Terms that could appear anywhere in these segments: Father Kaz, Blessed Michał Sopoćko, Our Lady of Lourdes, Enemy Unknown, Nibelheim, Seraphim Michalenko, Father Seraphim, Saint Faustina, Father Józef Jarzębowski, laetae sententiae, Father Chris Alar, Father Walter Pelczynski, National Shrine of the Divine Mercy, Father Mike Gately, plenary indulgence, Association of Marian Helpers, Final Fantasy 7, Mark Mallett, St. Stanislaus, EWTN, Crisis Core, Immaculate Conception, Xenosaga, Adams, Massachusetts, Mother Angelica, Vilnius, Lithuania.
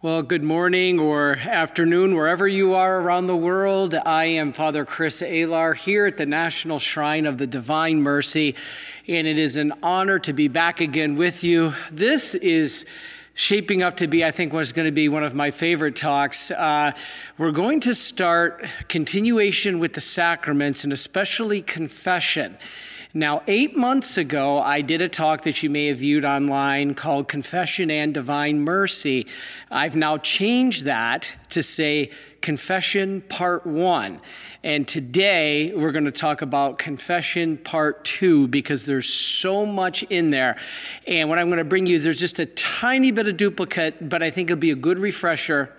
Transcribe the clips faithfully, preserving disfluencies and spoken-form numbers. Well, good morning or afternoon, wherever you are around the world. I am Father Chris Alar here at the National Shrine of the Divine Mercy, and it is an honor to be back again with you. This is shaping up to be, I think, what's going to be one of my favorite talks. Uh, we're going to start continuation with the sacraments and especially confession. Now, eight months ago, I did a talk that you may have viewed online called Confession and Divine Mercy. I've now changed that to say Confession Part One. And today, we're going to talk about Confession Part Two because there's so much in there. And what I'm going to bring you, there's just a tiny bit of duplicate, but I think it'll be a good refresher.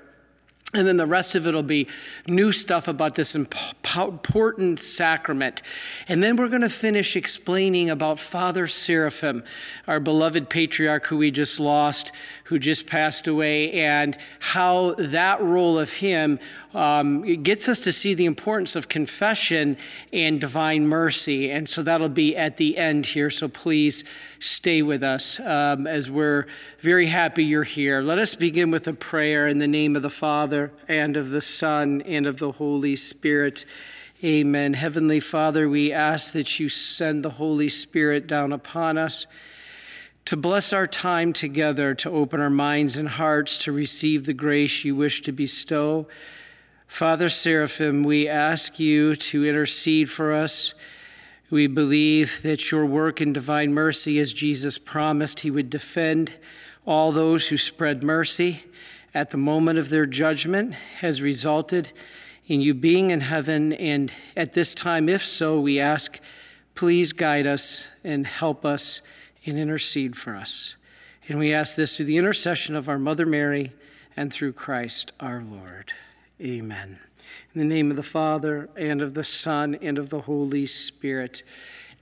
And then the rest of it will be new stuff about this important sacrament. And then we're going to finish explaining about Father Seraphim, our beloved patriarch who we just lost, who just passed away, and how that role of him um, gets us to see the importance of confession and divine mercy. And so that'll be at the end here. So please stay with us um, as we're very happy you're here. Let us begin with a prayer in the name of the Father, and of the Son, and of the Holy Spirit. Amen. Heavenly Father, we ask that you send the Holy Spirit down upon us to bless our time together, to open our minds and hearts to receive the grace you wish to bestow. Father Seraphim, we ask you to intercede for us. We believe that your work in divine mercy, as Jesus promised, he would defend all those who spread mercy at the moment of their judgment, has resulted in you being in heaven. And at this time, if so, we ask, please guide us and help us and intercede for us. And we ask this through the intercession of our Mother Mary and through Christ our Lord. Amen. In the name of the Father, and of the Son, and of the Holy Spirit.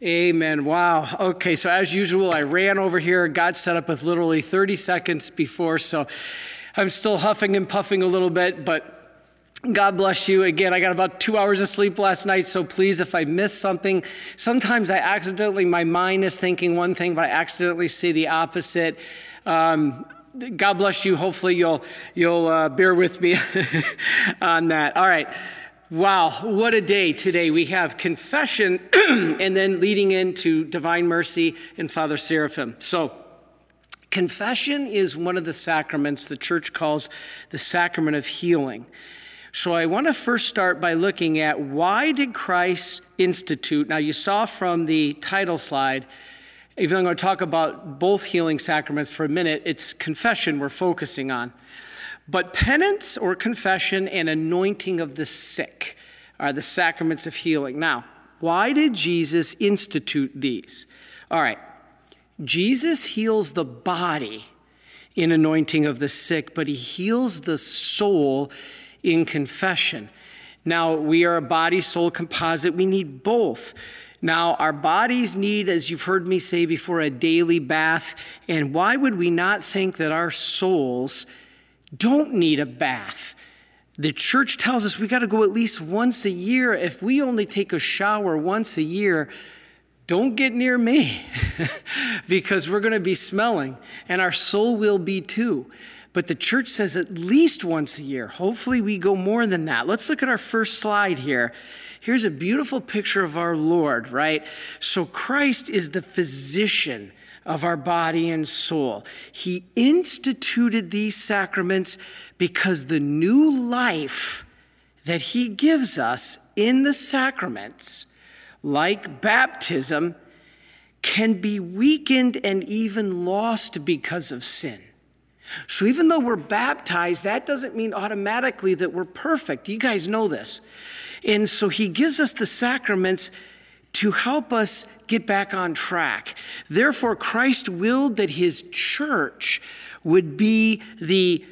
Amen. Wow. Okay, so as usual, I ran over here, got set up with literally thirty seconds before, so I'm still huffing and puffing a little bit, but God bless you. Again, I got about two hours of sleep last night, so please, if I miss something, sometimes I accidentally, my mind is thinking one thing, but I accidentally say the opposite. Um, God bless you. Hopefully you'll, you'll uh, bear with me on that. All right. Wow, what a day today. We have confession and then leading into divine mercy and Father Seraphim. So confession is one of the sacraments the church calls the sacrament of healing. So I want to first start by looking at why did Christ institute, now you saw from the title slide, even though I'm going to talk about both healing sacraments for a minute, it's confession we're focusing on. But penance or confession and anointing of the sick are the sacraments of healing. Now, why did Jesus institute these? All right, Jesus heals the body in anointing of the sick, but he heals the soul in confession. Now, we are a body-soul composite. We need both. Now, our bodies need, as you've heard me say before, a daily bath. And why would we not think that our souls don't need a bath? The church tells us we got to go at least once a year. If we only take a shower once a year, don't get near me because we're going to be smelling and our soul will be too. But the church says at least once a year. Hopefully we go more than that. Let's look at our first slide here. Here's a beautiful picture of our Lord, right? So Christ is the physician of our body and soul. He instituted these sacraments because the new life that he gives us in the sacraments, like baptism, can be weakened and even lost because of sin. So even though we're baptized, that doesn't mean automatically that we're perfect. You guys know this. And so he gives us the sacraments to help us get back on track. Therefore, Christ willed that his church would be the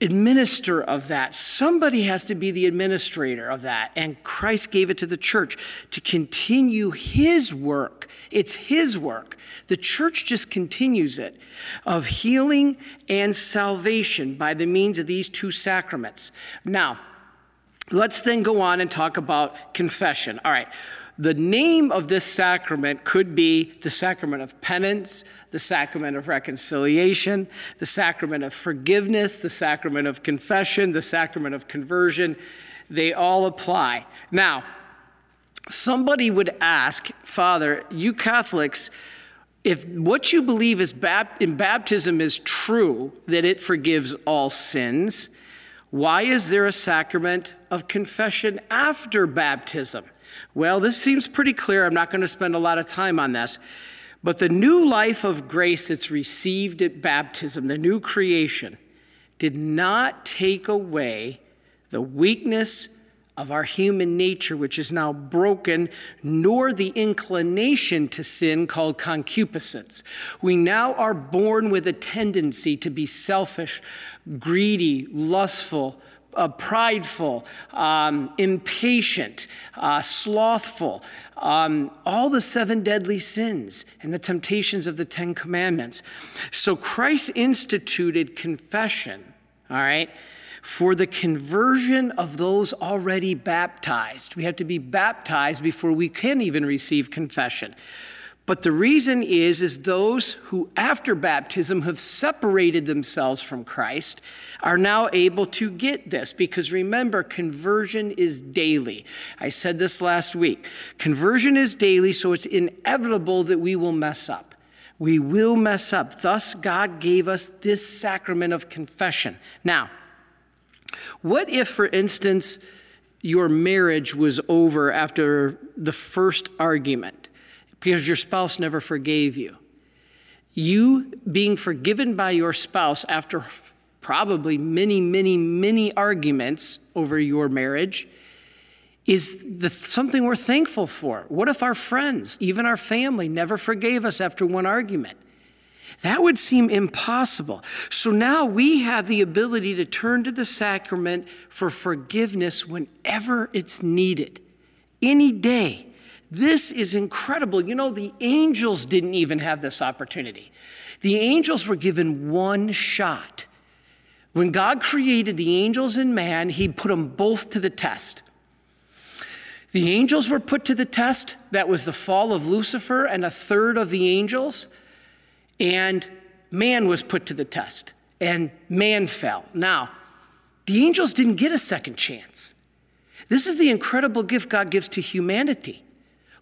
administrator of that. Somebody has to be the administrator of that, and Christ gave it to the church to continue his work. It's his work. The church just continues it, of healing and salvation by the means of these two sacraments. Now, let's then go on and talk about confession. All right. The name of this sacrament could be the sacrament of penance, the sacrament of reconciliation, the sacrament of forgiveness, the sacrament of confession, the sacrament of conversion. They all apply. Now, somebody would ask, Father, you Catholics, if what you believe is bap- in baptism is true, that it forgives all sins, why is there a sacrament of confession after baptism? Well, this seems pretty clear. I'm not going to spend a lot of time on this. But the new life of grace that's received at baptism, the new creation, did not take away the weakness of our human nature, which is now broken, nor the inclination to sin called concupiscence. We now are born with a tendency to be selfish, greedy, lustful, Uh, prideful, um, impatient, uh, slothful, um, all the seven deadly sins and the temptations of the Ten Commandments. So Christ instituted confession, all right, for the conversion of those already baptized. We have to be baptized before we can even receive confession. But the reason is, is those who after baptism have separated themselves from Christ are now able to get this. Because remember, conversion is daily. I said this last week. Conversion is daily, so it's inevitable that we will mess up. We will mess up. Thus, God gave us this sacrament of confession. Now, what if, for instance, your marriage was over after the first argument? Because your spouse never forgave you. You being forgiven by your spouse after probably many, many, many arguments over your marriage is the, something we're thankful for. What if our friends, even our family, never forgave us after one argument? That would seem impossible. So now we have the ability to turn to the sacrament for forgiveness whenever it's needed, any day. This is incredible. You know, the angels didn't even have this opportunity. The angels were given one shot. When God created the angels and man, he put them both to the test. The angels were put to the test. That was the fall of Lucifer and a third of the angels. And man was put to the test. And man fell. Now, the angels didn't get a second chance. This is the incredible gift God gives to humanity.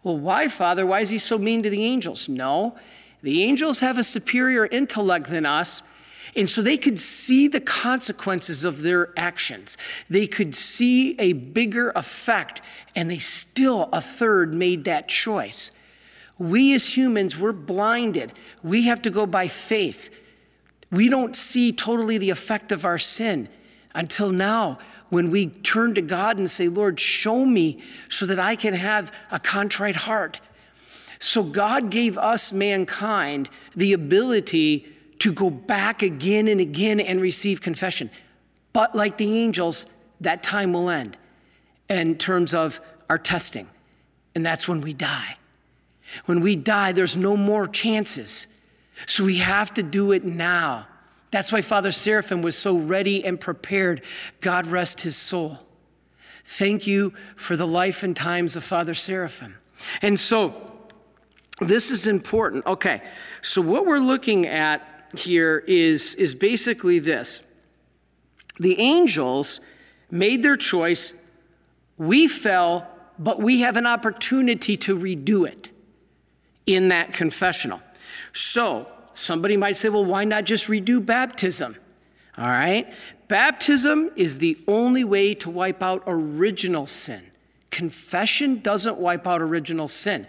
Well, why, Father? Why is he so mean to the angels? No, the angels have a superior intellect than us, and so they could see the consequences of their actions. They could see a bigger effect, and they still, a third, made that choice. We as humans, we're blinded. We have to go by faith. We don't see totally the effect of our sin until now, when we turn to God and say, Lord, show me so that I can have a contrite heart. So God gave us, mankind, the ability to go back again and again and receive confession. But like the angels, that time will end in terms of our testing. And that's when we die. When we die, there's no more chances. So we have to do it now. That's why Father Seraphim was so ready and prepared. God rest his soul. Thank you for the life and times of Father Seraphim. And so this is important. Okay, so what we're looking at here is, is basically this. The angels made their choice. We fell, but we have an opportunity to redo it in that confessional. So somebody might say, well, why not just redo baptism? All right. Baptism is the only way to wipe out original sin. Confession doesn't wipe out original sin.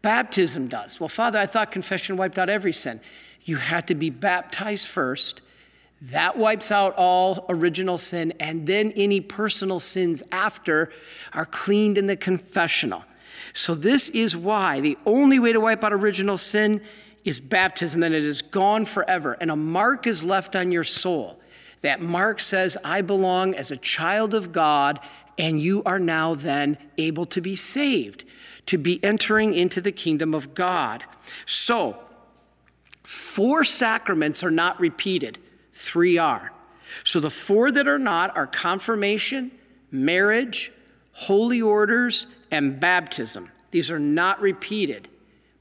Baptism does. Well, Father, I thought confession wiped out every sin. You had to be baptized first. That wipes out all original sin. And then any personal sins after are cleaned in the confessional. So this is why the only way to wipe out original sin is baptism, then it is gone forever. And a mark is left on your soul. That mark says, I belong as a child of God, and you are now then able to be saved, to be entering into the kingdom of God. So, four sacraments are not repeated. Three are. So the four that are not are confirmation, marriage, holy orders, and baptism. These are not repeated,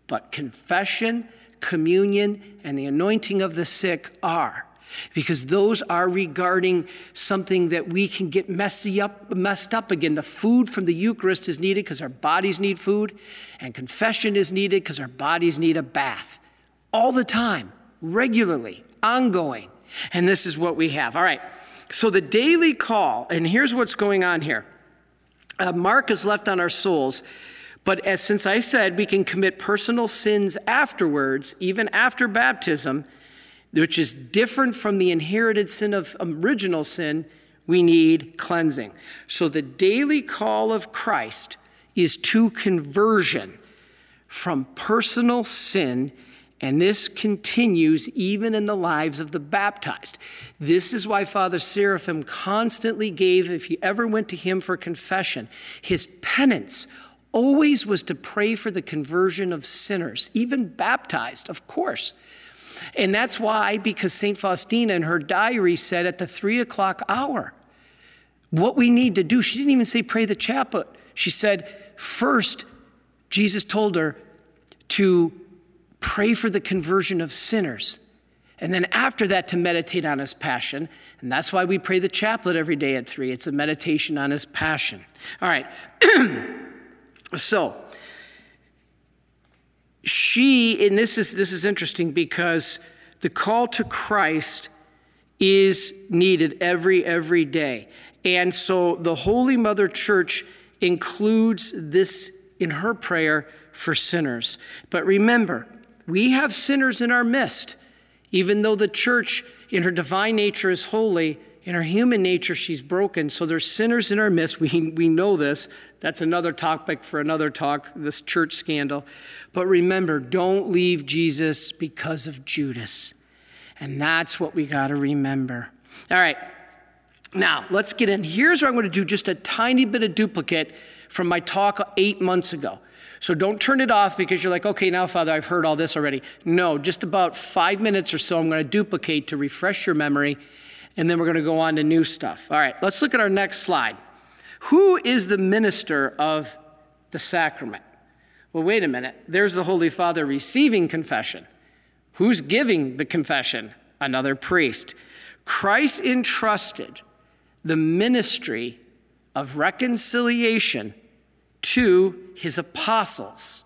but confession, communion, and the anointing of the sick are, because those are regarding something that we can get messy up, messed up again. The food from the Eucharist is needed because our bodies need food, and confession is needed because our bodies need a bath. All the time, regularly, ongoing. And this is what we have. All right, so the daily call, and here's what's going on here. Uh, Mark is left on our souls, but as since I said, we can commit personal sins afterwards, even after baptism, which is different from the inherited sin of original sin, we need cleansing. So the daily call of Christ is to conversion from personal sin, and this continues even in the lives of the baptized. This is why Father Seraphim constantly gave, if you ever went to him for confession, his penance always was to pray for the conversion of sinners, even baptized, of course. And that's why, because Saint Faustina in her diary said at the three o'clock hour, what we need to do, she didn't even say pray the chaplet. She said, first, Jesus told her to pray for the conversion of sinners. And then after that, to meditate on his passion. And that's why we pray the chaplet every day at three. It's a meditation on his passion. All right. So, she, and this is this is interesting because the call to Christ is needed every, every day. And so the Holy Mother Church includes this in her prayer for sinners. But remember, we have sinners in our midst. Even though the church in her divine nature is holy, in her human nature she's broken. So there's sinners in our midst. We, we know this. That's another topic for another talk, this church scandal. But remember, don't leave Jesus because of Judas. And that's what we got to remember. All right. Now, let's get in. Here's where I'm going to do just a tiny bit of duplicate from my talk eight months ago. So don't turn it off because you're like, okay, now, Father, I've heard all this already. No, just about five minutes or so I'm going to duplicate to refresh your memory, and then we're going to go on to new stuff. All right, let's look at our next slide. Who is the minister of the sacrament? Well, wait a minute. There's the Holy Father receiving confession. Who's giving the confession? Another priest. Christ entrusted the ministry of reconciliation to his apostles.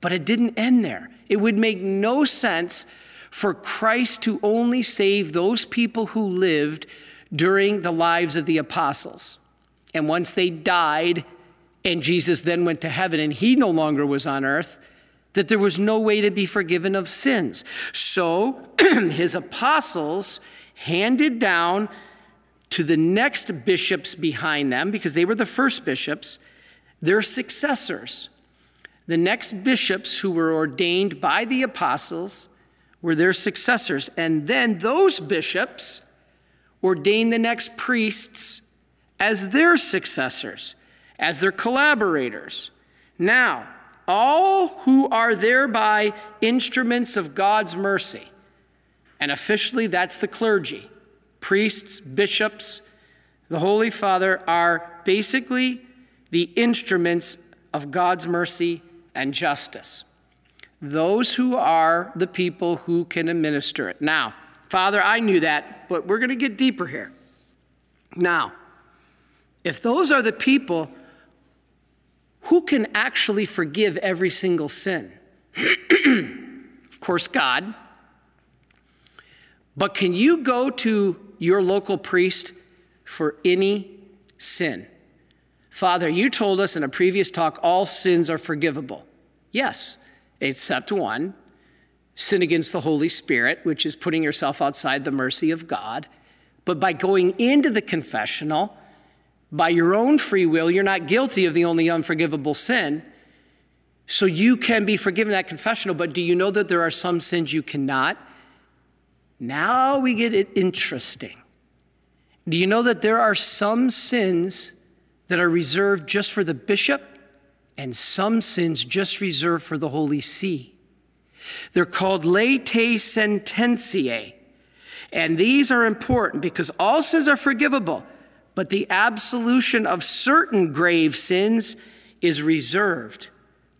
But it didn't end there. It would make no sense for Christ to only save those people who lived during the lives of the apostles. And once they died, and Jesus then went to heaven, and he no longer was on earth, that there was no way to be forgiven of sins. So his apostles handed down to the next bishops behind them, because they were the first bishops, their successors. The next bishops who were ordained by the apostles were their successors. And then those bishops ordained the next priests as their successors, as their collaborators. Now, all who are thereby instruments of God's mercy, and officially that's the clergy, priests, bishops, the Holy Father, are basically the instruments of God's mercy and justice. Those who are the people who can administer it. Now, Father, I knew that, but we're going to get deeper here. Now, if those are the people, who can actually forgive every single sin? Of course, God. But can you go to your local priest for any sin? Father, you told us in a previous talk, all sins are forgivable. Yes, except one, sin against the Holy Spirit, which is putting yourself outside the mercy of God. But by going into the confessional, by your own free will, you're not guilty of the only unforgivable sin. So you can be forgiven that confessional, but do you know that there are some sins you cannot? Now we get it interesting. Do you know that there are some sins that are reserved just for the bishop and some sins just reserved for the Holy See? They're called laetae sententiae. And these are important because all sins are forgivable, but the absolution of certain grave sins is reserved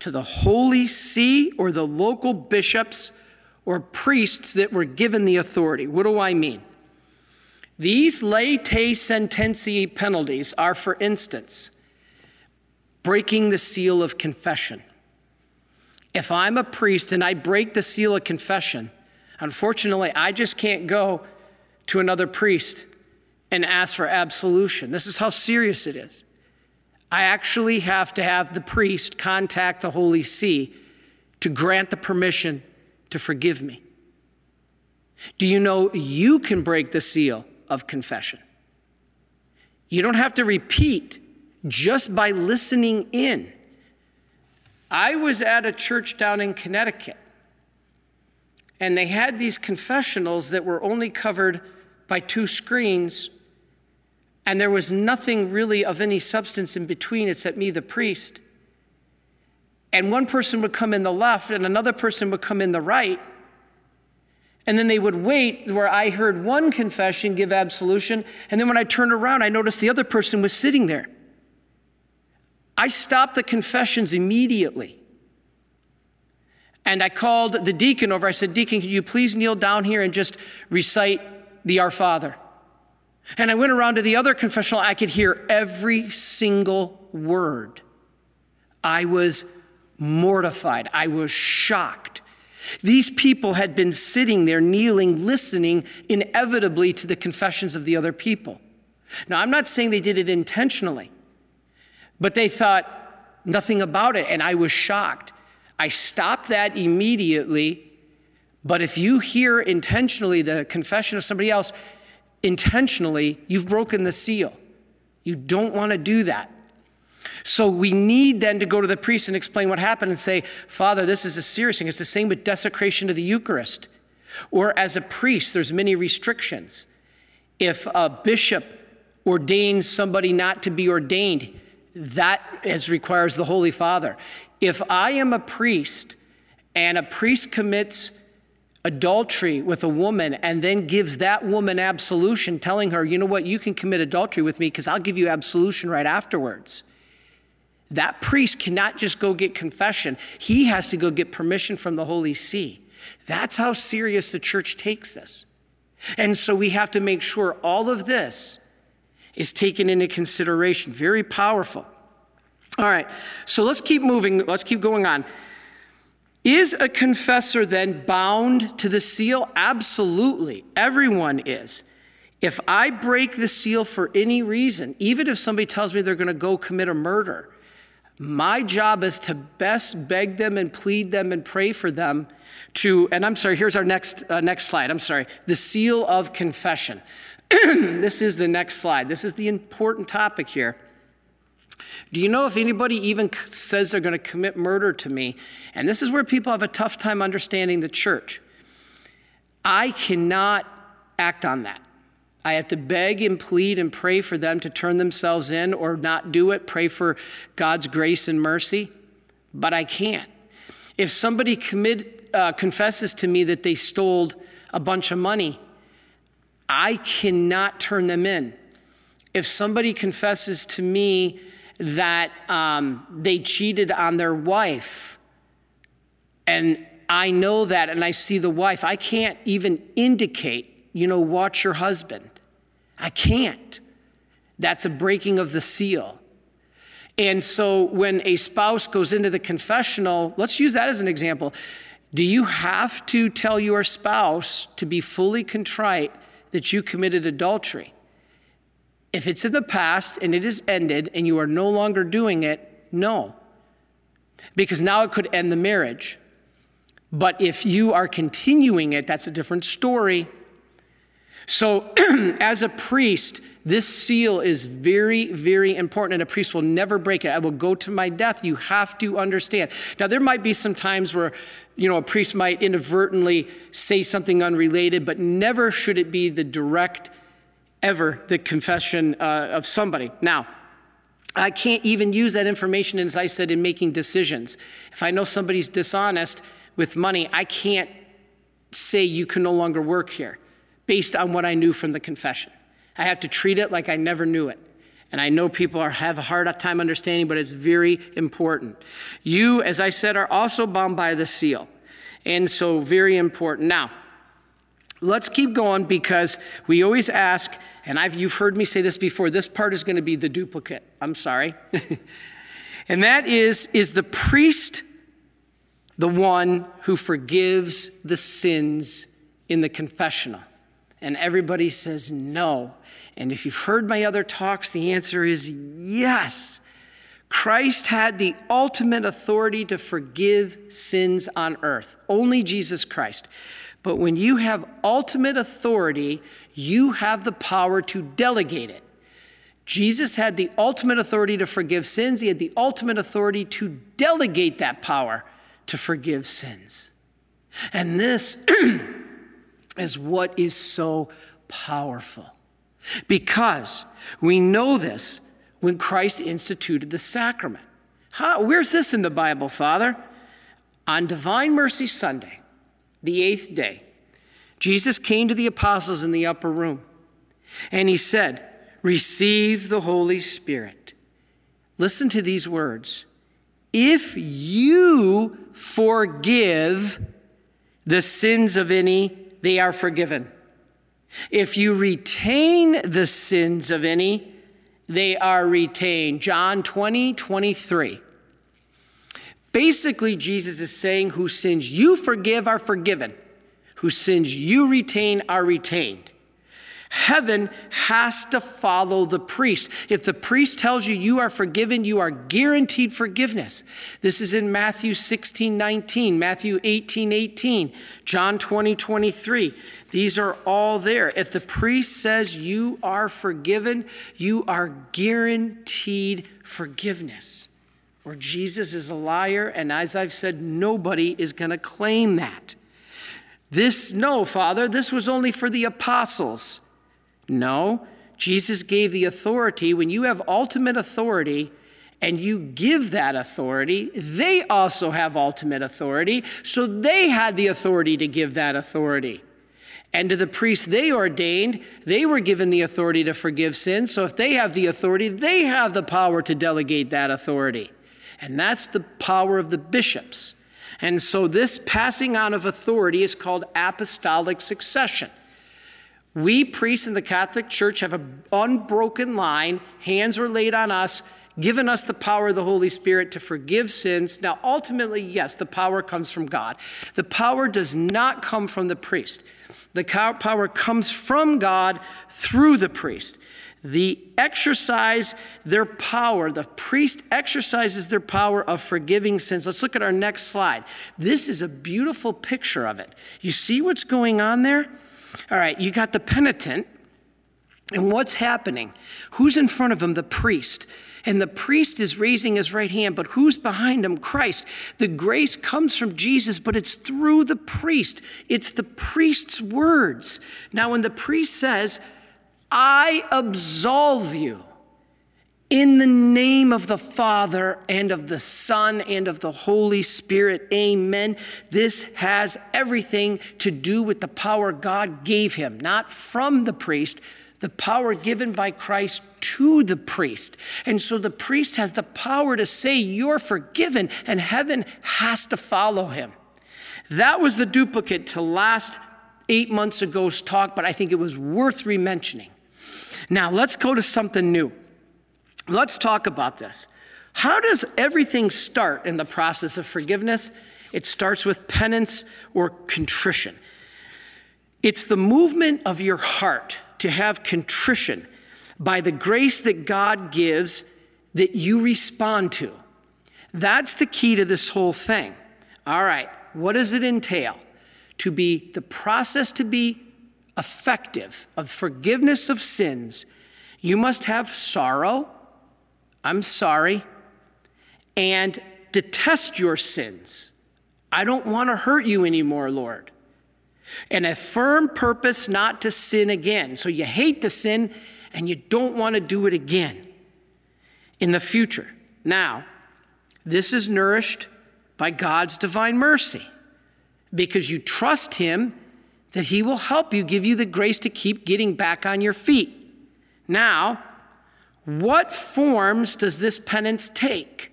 to the Holy See or the local bishops or priests that were given the authority. What do I mean? These laetae sententiae penalties are, for instance, breaking the seal of confession. If I'm a priest and I break the seal of confession, unfortunately, I just can't go to another priest and ask for absolution. This is how serious it is. I actually have to have the priest contact the Holy See to grant the permission to forgive me. Do you know you can break the seal of confession? You don't have to repeat just by listening in. I was at a church down in Connecticut, and they had these confessionals that were only covered by two screens, and there was nothing really of any substance in between except me, the priest. And one person would come in the left, and another person would come in the right, and then they would wait where I heard one confession give absolution, and then when I turned around, I noticed the other person was sitting there. I stopped the confessions immediately. And I called the deacon over. I said, "Deacon, can you please kneel down here and just recite the Our Father?" And I went around to the other confessional. I could hear every single word. I was mortified. I was shocked. These people had been sitting there, kneeling, listening inevitably to the confessions of the other people. Now, I'm not saying they did it intentionally, but they thought nothing about it, and I was shocked. I stopped that immediately, but if you hear intentionally the confession of somebody else, intentionally, you've broken the seal. You don't want to do that. So we need then to go to the priest and explain what happened and say, "Father, this is a serious thing." It's the same with desecration of the Eucharist. Or as a priest, there's many restrictions. If a bishop ordains somebody not to be ordained, that as requires the Holy Father. If I am a priest and a priest commits adultery with a woman and then gives that woman absolution, telling her, "You know what, you can commit adultery with me because I'll give you absolution right afterwards," that priest cannot just go get confession. He has to go get permission from the Holy See. That's how serious the church takes this. And so we have to make sure all of this is taken into consideration. Very powerful. All right, so let's keep moving. Let's keep going on. Is a confessor then bound to the seal? Absolutely. Everyone is. If I break the seal for any reason, even if somebody tells me they're going to go commit a murder, my job is to best beg them and plead them and pray for them to, and I'm sorry, here's our next uh, next slide. I'm sorry. The seal of confession. This is the next slide. This is the important topic here. Do you know if anybody even says they're going to commit murder to me? And this is where people have a tough time understanding the church. I cannot act on that. I have to beg and plead and pray for them to turn themselves in or not do it, pray for God's grace and mercy, but I can't. If somebody commit, uh, confesses to me that they stole a bunch of money, I cannot turn them in. If somebody confesses to me that um, they cheated on their wife, and I know that, and I see the wife, I can't even indicate, you know, watch your husband. I can't. That's a breaking of the seal. And so when a spouse goes into the confessional, let's use that as an example. Do you have to tell your spouse to be fully contrite that you committed adultery? If it's in the past and it is ended and you are no longer doing it, no. Because now it could end the marriage. But if you are continuing it, that's a different story. So as a priest, this seal is very, very important, and a priest will never break it. "I will go to my death." You have to understand. Now, there might be some times where, you know, a priest might inadvertently say something unrelated, but never should it be the direct, ever, the confession uh, of somebody. Now, I can't even use that information, as I said, in making decisions. If I know somebody's dishonest with money, I can't say you can no longer work here based on what I knew from the confession. I have to treat it like I never knew it. And I know people are, have a hard time understanding, but it's very important. You, as I said, are also bound by the seal. And so very important. Now, let's keep going, because we always ask, and I've, you've heard me say this before, this part is going to be the duplicate. I'm sorry. And that is, is the priest the one who forgives the sins in the confessional? And everybody says no. And if you've heard my other talks, the answer is yes. Christ had the ultimate authority to forgive sins on earth. Only Jesus Christ. But when you have ultimate authority, you have the power to delegate it. Jesus had the ultimate authority to forgive sins. He had the ultimate authority to delegate that power to forgive sins. And this is what is so powerful, because we know this when Christ instituted the sacrament. Huh? Where's this in the Bible, Father? On Divine Mercy Sunday, the eighth day, Jesus came to the apostles in the upper room, and he said, "Receive the Holy Spirit." Listen to these words. If you forgive the sins of any, they are forgiven. If you retain the sins of any, they are retained. John twenty, twenty-three. Basically, Jesus is saying, whose sins you forgive are forgiven. Whose sins you retain are retained. Heaven has to follow the priest. If the priest tells you you are forgiven, you are guaranteed forgiveness. This is in Matthew sixteen nineteen, Matthew eighteen eighteen, John twenty twenty-three. These are all there. If the priest says you are forgiven, you are guaranteed forgiveness. Or Jesus is a liar, and as I've said, nobody is going to claim that. This, no, Father, this was only for the apostles. No, Jesus gave the authority. When you have ultimate authority and you give that authority, they also have ultimate authority. So they had the authority to give that authority. And to the priests they ordained, they were given the authority to forgive sins. So if they have the authority, they have the power to delegate that authority. And that's the power of the bishops. And so this passing on of authority is called apostolic succession. We priests in the Catholic Church have an unbroken line. Hands are laid on us, given us the power of the Holy Spirit to forgive sins. Now, ultimately, yes, the power comes from God. The power does not come from the priest. The power comes from God through the priest. The exercise their power, the priest exercises their power of forgiving sins. Let's look at our next slide. This is a beautiful picture of it. You see what's going on there? All right, you got the penitent, and what's happening? Who's in front of him? The priest. And the priest is raising his right hand, but who's behind him? Christ. The grace comes from Jesus, but it's through the priest. It's the priest's words. Now, when the priest says, I absolve you in the name of the Father and of the Son and of the Holy Spirit. Amen. This has everything to do with the power God gave him, not from the priest, the power given by Christ to the priest. And so the priest has the power to say, you're forgiven, and heaven has to follow him. That was the duplicate to last eight months ago's talk, but I think it was worth re-mentioning. Now let's go to something new. Let's talk about this. How does everything start in the process of forgiveness? It starts with penance or contrition. It's the movement of your heart to have contrition by the grace that God gives that you respond to. That's the key to this whole thing. All right, what does it entail? To be the process to be effective of forgiveness of sins, you must have sorrow, I'm sorry, and detest your sins. I don't want to hurt you anymore, Lord. And a firm purpose not to sin again. So you hate the sin and you don't want to do it again in the future. Now, this is nourished by God's divine mercy, because you trust him that he will help you, give you the grace to keep getting back on your feet. Now, What forms does this penance take?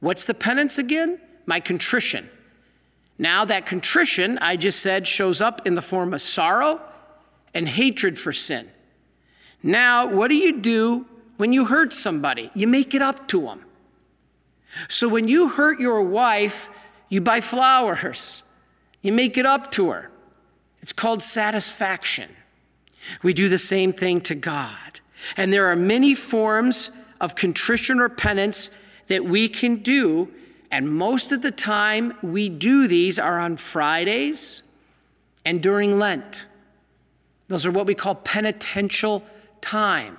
What's the penance again? My contrition. Now that contrition, I just said, shows up in the form of sorrow and hatred for sin. Now, what do you do when you hurt somebody? You make it up to them. So when you hurt your wife, you buy flowers. You make it up to her. It's called satisfaction. We do the same thing to God. And there are many forms of contrition or penance that we can do, and most of the time we do these are on Fridays and during Lent. Those are what we call penitential time.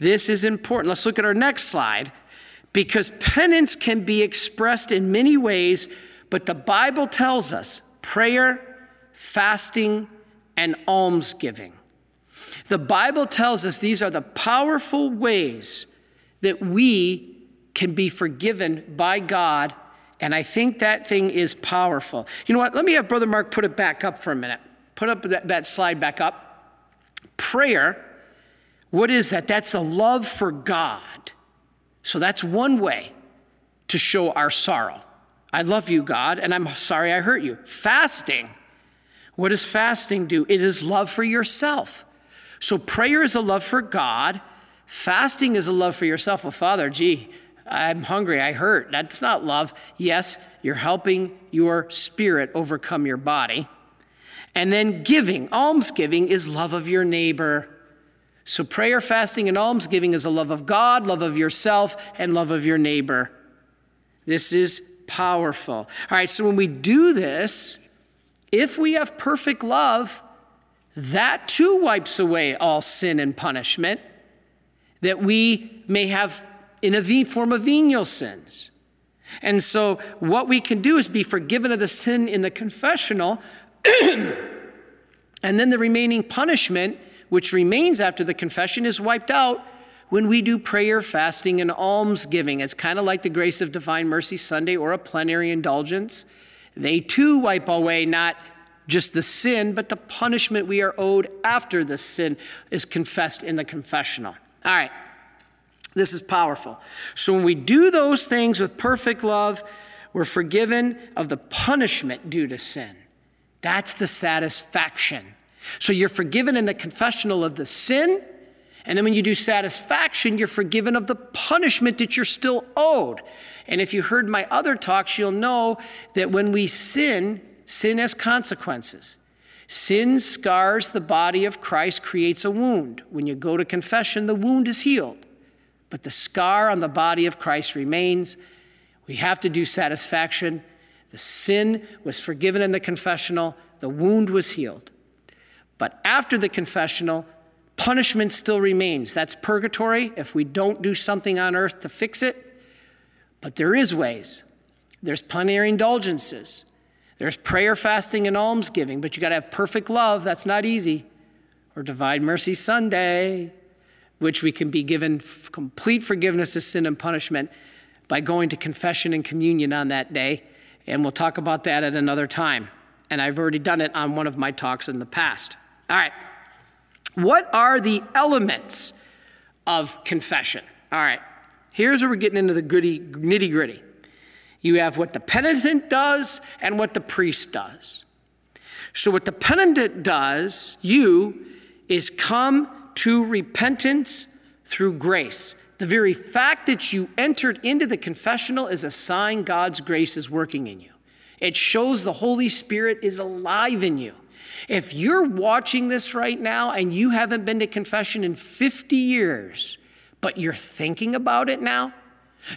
This is important. Let's look at our next slide, because penance can be expressed in many ways, but the Bible tells us prayer, fasting, and almsgiving. The Bible tells us these are the powerful ways that we can be forgiven by God, and I think that thing is powerful. You know what? Let me have Brother Mark put it back up for a minute. Put up that, that slide back up. Prayer, what is that? That's the love for God. So that's one way to show our sorrow. I love you, God, and I'm sorry I hurt you. Fasting, what does fasting do? It is love for yourself. So prayer is a love for God. Fasting is a love for yourself. Well, Father, gee, I'm hungry, I hurt. That's not love. Yes, you're helping your spirit overcome your body. And then giving, almsgiving, is love of your neighbor. So prayer, fasting, and almsgiving is a love of God, love of yourself, and love of your neighbor. This is powerful. All right, so when we do this, if we have perfect love, that too wipes away all sin and punishment that we may have in a form of venial sins. And so what we can do is be forgiven of the sin in the confessional, and then the remaining punishment, which remains after the confession, is wiped out when we do prayer, fasting, and almsgiving. It's kind of like the grace of Divine Mercy Sunday or a plenary indulgence. They too wipe away not just the sin, but the punishment we are owed after the sin is confessed in the confessional. All right, this is powerful. So when we do those things with perfect love, we're forgiven of the punishment due to sin. That's the satisfaction. So you're forgiven in the confessional of the sin, and then when you do satisfaction, you're forgiven of the punishment that you're still owed. And if you heard my other talks, you'll know that when we sin, sin has consequences. Sin scars the body of Christ, creates a wound. When you go to confession, the wound is healed, but the scar on the body of Christ remains. We have to do satisfaction. The sin was forgiven in the confessional. The wound was healed. But after the confessional, punishment still remains. That's purgatory, if we don't do something on earth to fix it. But there is ways. There's plenary indulgences. There's prayer, fasting, and almsgiving. But you got to have perfect love. That's not easy. Or Divine Mercy Sunday, which we can be given f- complete forgiveness of sin and punishment by going to confession and communion on that day. And we'll talk about that at another time. And I've already done it on one of my talks in the past. All right, what are the elements of confession? All right, here's where we're getting into the goody, nitty-gritty. You have what the penitent does and what the priest does. So what the penitent does, you, is come to repentance through grace. The very fact that you entered into the confessional is a sign God's grace is working in you. It shows the Holy Spirit is alive in you. If you're watching this right now and you haven't been to confession in fifty years, but you're thinking about it now,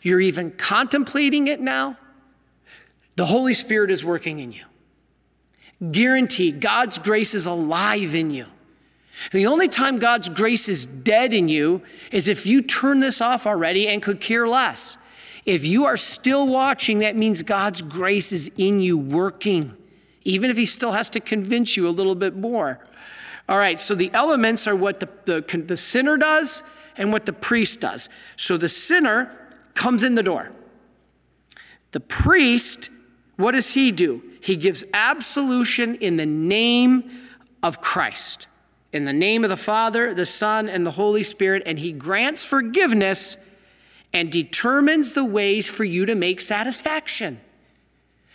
you're even contemplating it now, the Holy Spirit is working in you. Guaranteed, God's grace is alive in you. The only time God's grace is dead in you is if you turn this off already and could care less. If you are still watching, that means God's grace is in you working, even if he still has to convince you a little bit more. All right, so the elements are what the, the, the sinner does and what the priest does. So the sinner comes in the door. The priest, what does he do? He gives absolution in the name of Christ. In the name of the Father, the Son, and the Holy Spirit, and he grants forgiveness and determines the ways for you to make satisfaction.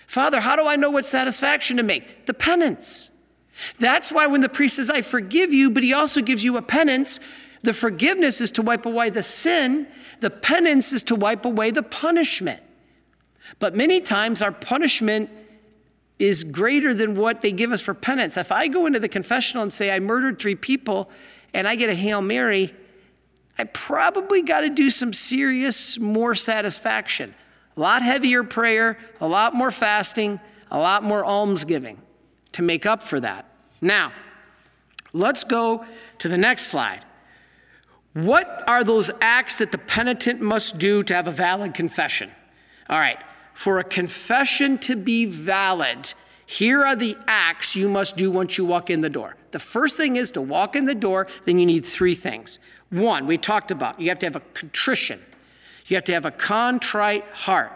Father, how do I know what satisfaction to make? The penance. That's why when the priest says, I forgive you, but he also gives you a penance, the forgiveness is to wipe away the sin. The penance is to wipe away the punishment. But many times our punishment is greater than what they give us for penance. If I go into the confessional and say I murdered three people and I get a Hail Mary, I probably got to do some serious more satisfaction. A lot heavier prayer, a lot more fasting, a lot more almsgiving to make up for that. Now, let's go to the next slide. What are those acts that the penitent must do to have a valid confession? All right. For a confession to be valid, here are the acts you must do once you walk in the door. The first thing is to walk in the door, then you need three things. One, we talked about, you have to have a contrition. You have to have a contrite heart.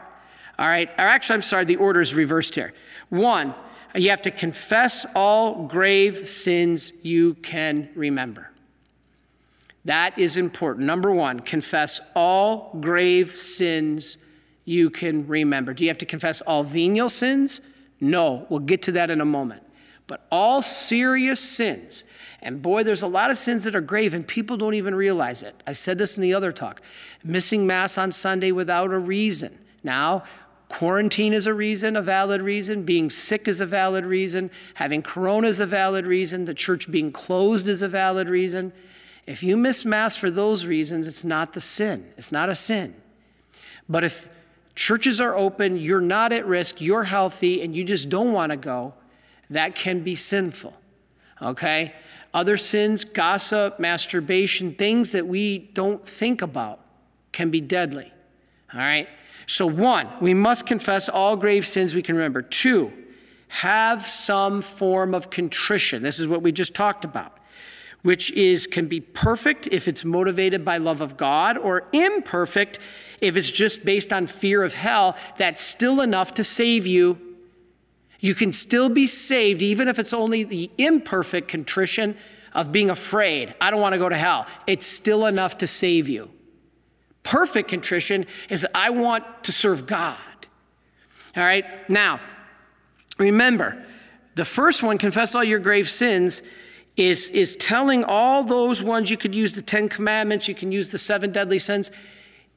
All right, or actually, I'm sorry, the order is reversed here. One, you have to confess all grave sins you can remember. That is important. Number one, confess all grave sins you can remember. Do you have to confess all venial sins? No, we'll get to that in a moment. But all serious sins, and boy, there's a lot of sins that are grave and people don't even realize it. I said this in the other talk, missing mass on Sunday without a reason. Now, quarantine is a reason, a valid reason. Being sick is a valid reason. Having corona is a valid reason. The church being closed is a valid reason. If you miss mass for those reasons, it's not the sin. It's not a sin. But if churches are open, you're not at risk, you're healthy, and you just don't want to go, that can be sinful, okay? Other sins, gossip, masturbation, things that we don't think about can be deadly, all right? So one, we must confess all grave sins we can remember. Two, have some form of contrition. This is what we just talked about, which is can be perfect if it's motivated by love of God, or imperfect if it's just based on fear of hell. That's still enough to save you. You can still be saved even if it's only the imperfect contrition of being afraid. I don't want to go to hell. It's still enough to save you. Perfect contrition is I want to serve God. All right, now, remember, the first one, confess all your grave sins, Is, is telling all those ones. You could use the Ten Commandments, you can use the seven deadly sins.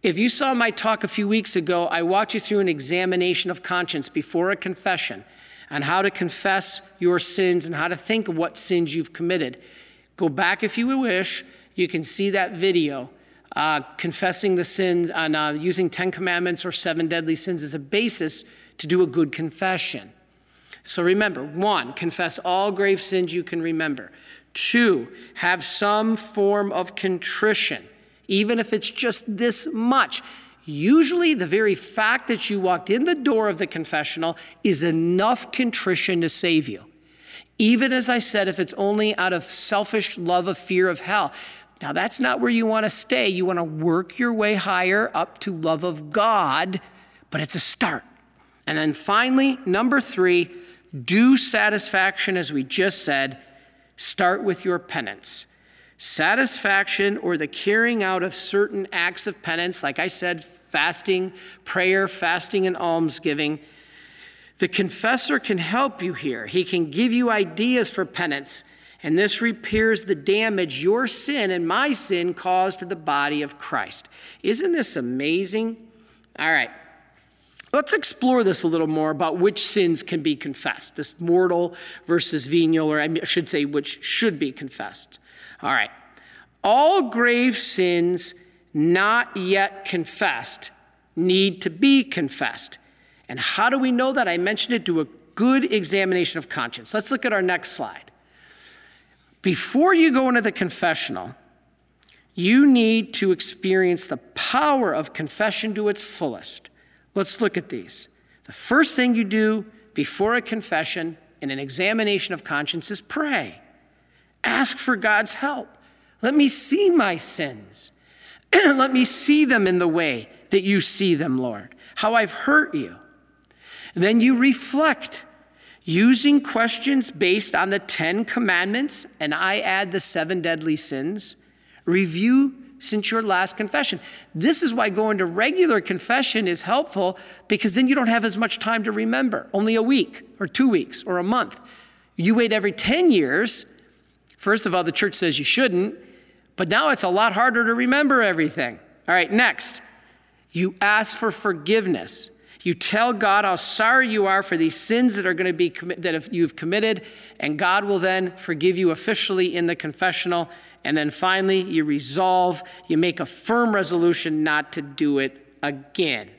If you saw my talk a few weeks ago, I walked you through an examination of conscience before a confession on how to confess your sins and how to think of what sins you've committed. Go back if you wish, you can see that video. Uh, confessing the sins on uh, using Ten Commandments or seven deadly sins as a basis to do a good confession. So remember, one, confess all grave sins you can remember. Two, have some form of contrition, even if it's just this much. Usually the very fact that you walked in the door of the confessional is enough contrition to save you. Even, as I said, if it's only out of selfish love of fear of hell. Now, that's not where you want to stay. You want to work your way higher up to love of God, but it's a start. And then finally, number three, do satisfaction, as we just said. Start with your penance. Satisfaction, or the carrying out of certain acts of penance, like I said, fasting, prayer, fasting, and almsgiving. The confessor can help you here. He can give you ideas for penance, and this repairs the damage your sin and my sin caused to the body of Christ. Isn't this amazing? All right. Let's explore this a little more about which sins can be confessed, this mortal versus venial, or I should say which should be confessed. All right. All grave sins not yet confessed need to be confessed. And how do we know that? I mentioned it. Do a good examination of conscience. Let's look at our next slide. Before you go into the confessional, you need to experience the power of confession to its fullest. Let's look at these. The first thing you do before a confession and an examination of conscience is pray. Ask for God's help. Let me see my sins. Let me see them in the way that you see them, Lord, how I've hurt you. Then you reflect. using questions based on the Ten Commandments, and I add the seven deadly sins, review since your last confession. This is why going to regular confession is helpful, because then you don't have as much time to remember, only a week or two weeks or a month. You wait every ten years. First of all, the church says you shouldn't, but now it's a lot harder to remember everything. All right, next, you ask for forgiveness. You tell God how sorry you are for these sins that are going to be commi- that you've committed, and God will then forgive you officially in the confessional. And then finally, you resolve, you make a firm resolution not to do it again.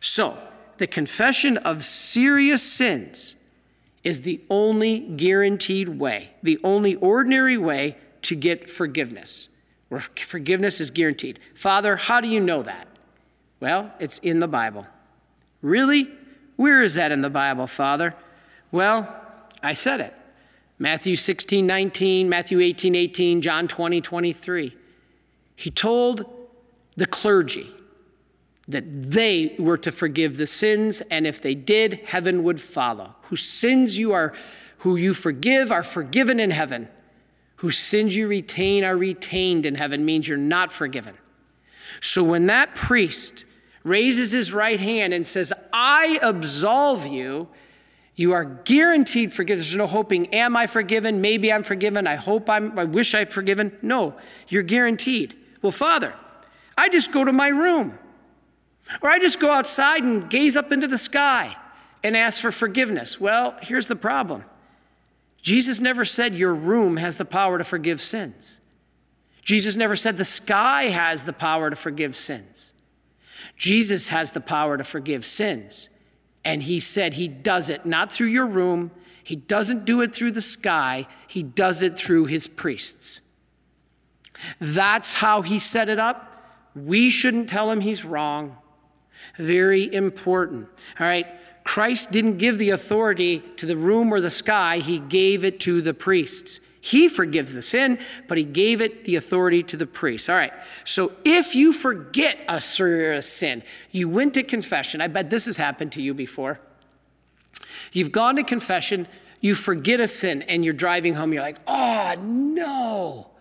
So the confession of serious sins is the only guaranteed way, the only ordinary way to get forgiveness, where forgiveness is guaranteed. Father, how do you know that? Well, it's in the Bible. Really? Where is that in the Bible, Father? Well, I said it. Matthew sixteen nineteen, Matthew eighteen eighteen, John twenty twenty-three. He told the clergy that they were to forgive the sins, and if they did, heaven would follow. Whose sins you are, who you forgive are forgiven in heaven. Whose sins you retain are retained in heaven, means you're not forgiven. So when that priest raises his right hand and says, I absolve you, you are guaranteed forgiveness. There's no hoping, am I forgiven? Maybe I'm forgiven. I hope I'm, I wish I've forgiven. No, you're guaranteed. Well, Father, I just go to my room, or I just go outside and gaze up into the sky and ask for forgiveness. Well, here's the problem. Jesus never said your room has the power to forgive sins. Jesus never said the sky has the power to forgive sins. Jesus has the power to forgive sins. And he said he does it not through your room. He doesn't do it through the sky. He does it through his priests. That's how he set it up. We shouldn't tell him he's wrong. Very important. All right. Christ didn't give the authority to the room or the sky. He gave it to the priests. He forgives the sin, but he gave it the authority to the priest. All right. So if you forget a serious sin, you went to confession. I bet this has happened to you before. You've gone to confession, you forget a sin, and you're driving home. You're like, oh, no.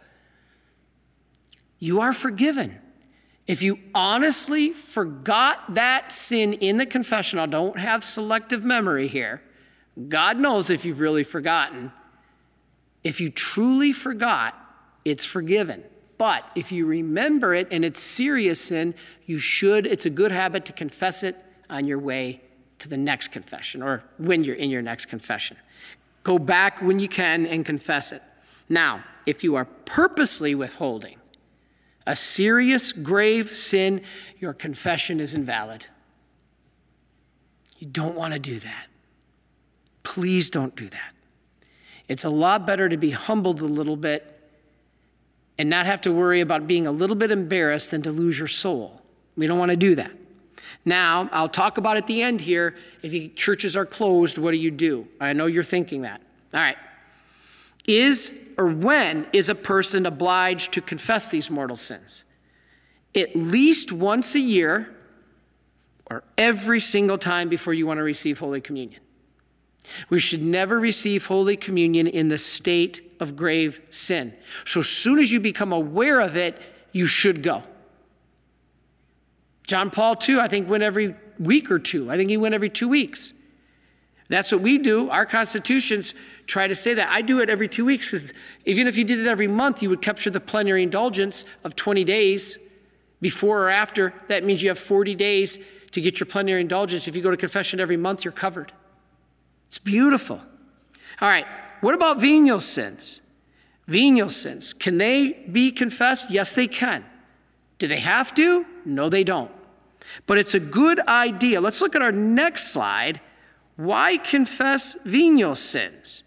You are forgiven. If you honestly forgot that sin in the confessional, don't have selective memory here. God knows if you've really forgotten. If you truly forgot, it's forgiven. But if you remember it and it's serious sin, you should, it's a good habit to confess it on your way to the next confession, or when you're in your next confession. Go back when you can and confess it. Now, if you are purposely withholding a serious, grave sin, your confession is invalid. You don't want to do that. Please don't do that. It's a lot better to be humbled a little bit and not have to worry about being a little bit embarrassed than to lose your soul. We don't want to do that. Now, I'll talk about at the end here, if you, churches are closed, what do you do? I know you're thinking that. All right. Is or when is a person obliged to confess these mortal sins? At least once a year, or every single time before you want to receive Holy Communion. We should never receive Holy Communion in the state of grave sin. So as soon as you become aware of it, you should go. John Paul the Second, I think, went every week or two. I think he went every two weeks. That's what we do. Our constitutions try to say that. I do it every two weeks because even if you did it every month, you would capture the plenary indulgence of twenty days before or after. That means you have forty days to get your plenary indulgence. If you go to confession every month, you're covered. It's beautiful. All right, what about venial sins? Venial sins, can they be confessed? Yes, they can. Do they have to? No, they don't. But it's a good idea. Let's look at our next slide. Why confess venial sins?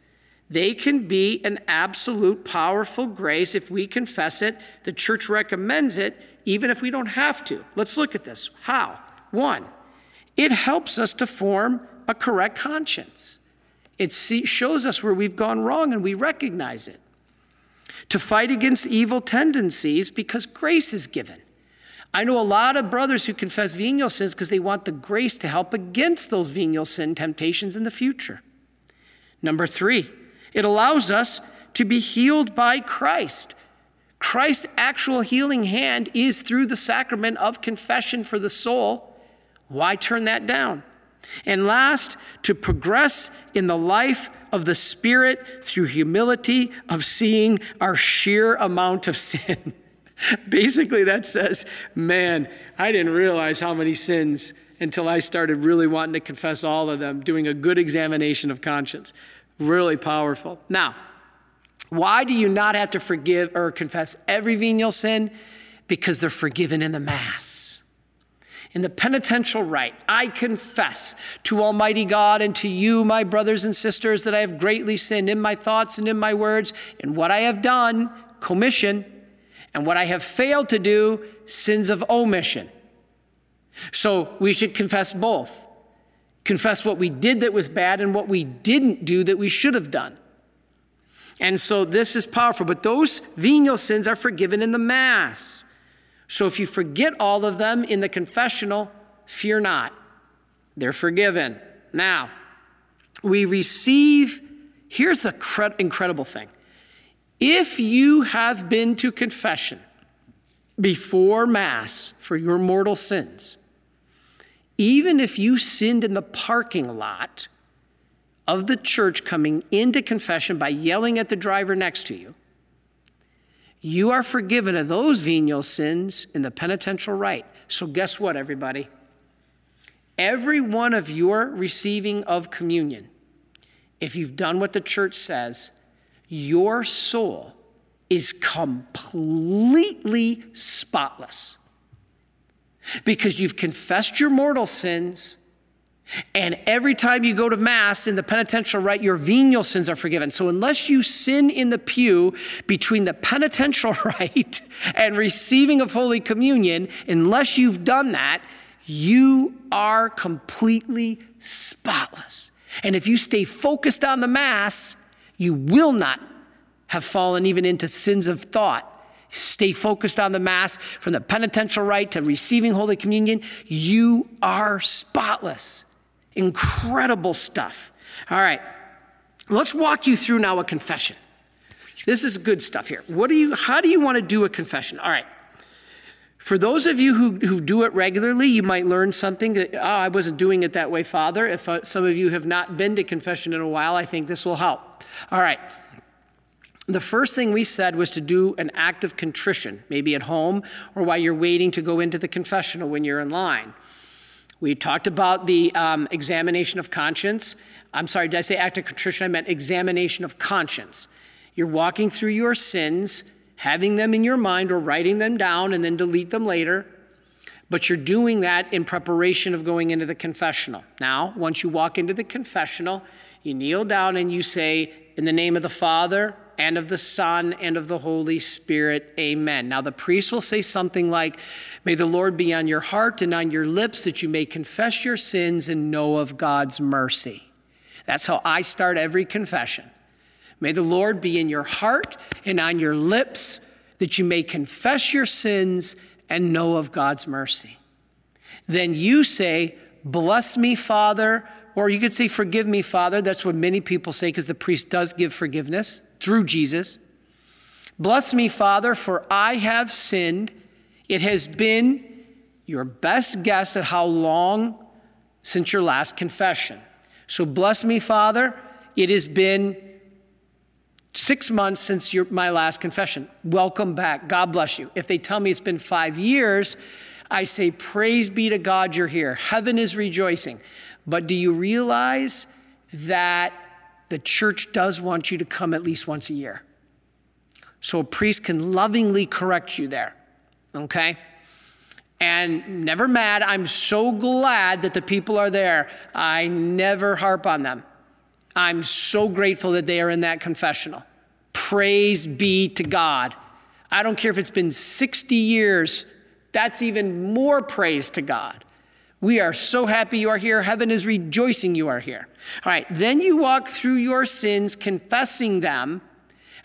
They can be an absolute powerful grace if we confess it. The church recommends it, even if we don't have to. Let's look at this. How? One, it helps us to form a correct conscience. It see, shows us where we've gone wrong and we recognize it. To fight against evil tendencies because grace is given. I know a lot of brothers who confess venial sins because they want the grace to help against those venial sin temptations in the future. Number three, it allows us to be healed by Christ. Christ's actual healing hand is through the sacrament of confession for the soul. Why turn that down? And last, to progress in the life of the Spirit through humility of seeing our sheer amount of sin. Basically, that says, man, I didn't realize how many sins until I started really wanting to confess all of them, doing a good examination of conscience. Really powerful. Now, why do you not have to forgive or confess every venial sin? Because they're forgiven in the Mass. In the penitential rite, I confess to Almighty God and to you, my brothers and sisters, that I have greatly sinned in my thoughts and in my words, in what I have done, commission, and what I have failed to do, sins of omission. So we should confess both. Confess what we did that was bad and what we didn't do that we should have done. And so this is powerful, but those venial sins are forgiven in the Mass. So if you forget all of them in the confessional, fear not. They're forgiven. Now, we receive, here's the cre- incredible thing. If you have been to confession before Mass for your mortal sins, even if you sinned in the parking lot of the church coming into confession by yelling at the driver next to you, you are forgiven of those venial sins in the penitential rite. So guess what, everybody? Every one of your receiving of communion, if you've done what the church says, your soul is completely spotless because you've confessed your mortal sins, and every time you go to Mass in the penitential rite, your venial sins are forgiven. So unless you sin in the pew between the penitential rite and receiving of Holy Communion, unless you've done that, you are completely spotless. And if you stay focused on the Mass, you will not have fallen even into sins of thought. Stay focused on the Mass from the penitential rite to receiving Holy Communion. You are spotless. Incredible stuff. All right, let's walk you through now a confession. This is good stuff here. What do you, how do you want to do a confession? All right, for those of you who, who do it regularly, you might learn something that, oh, I wasn't doing it that way, Father. If uh, some of you have not been to confession in a while, I think this will help. All right, the first thing we said was to do an act of contrition, maybe at home or while you're waiting to go into the confessional when you're in line. We talked about the um, examination of conscience. I'm sorry, did I say act of contrition? I meant examination of conscience. You're walking through your sins, having them in your mind or writing them down and then delete them later. But you're doing that in preparation of going into the confessional. Now, once you walk into the confessional, you kneel down and you say, in the name of the Father, and of the Son, and of the Holy Spirit, amen. Now the priest will say something like, may the Lord be on your heart and on your lips that you may confess your sins and know of God's mercy. That's how I start every confession. May the Lord be in your heart and on your lips that you may confess your sins and know of God's mercy. Then you say, bless me, Father, or you could say, forgive me, Father. That's what many people say because the priest does give forgiveness through Jesus. Bless me, Father, for I have sinned. It has been your best guess at how long since your last confession. So bless me, Father. It has been six months since your, my last confession. Welcome back. God bless you. If they tell me it's been five years, I say, praise be to God you're here. Heaven is rejoicing. But do you realize that the church does want you to come at least once a year? So a priest can lovingly correct you there, okay? And never mad, I'm so glad that the people are there. I never harp on them. I'm so grateful that they are in that confessional. Praise be to God. I don't care if it's been sixty years, that's even more praise to God. We are so happy you are here. Heaven is rejoicing you are here. All right, then you walk through your sins, confessing them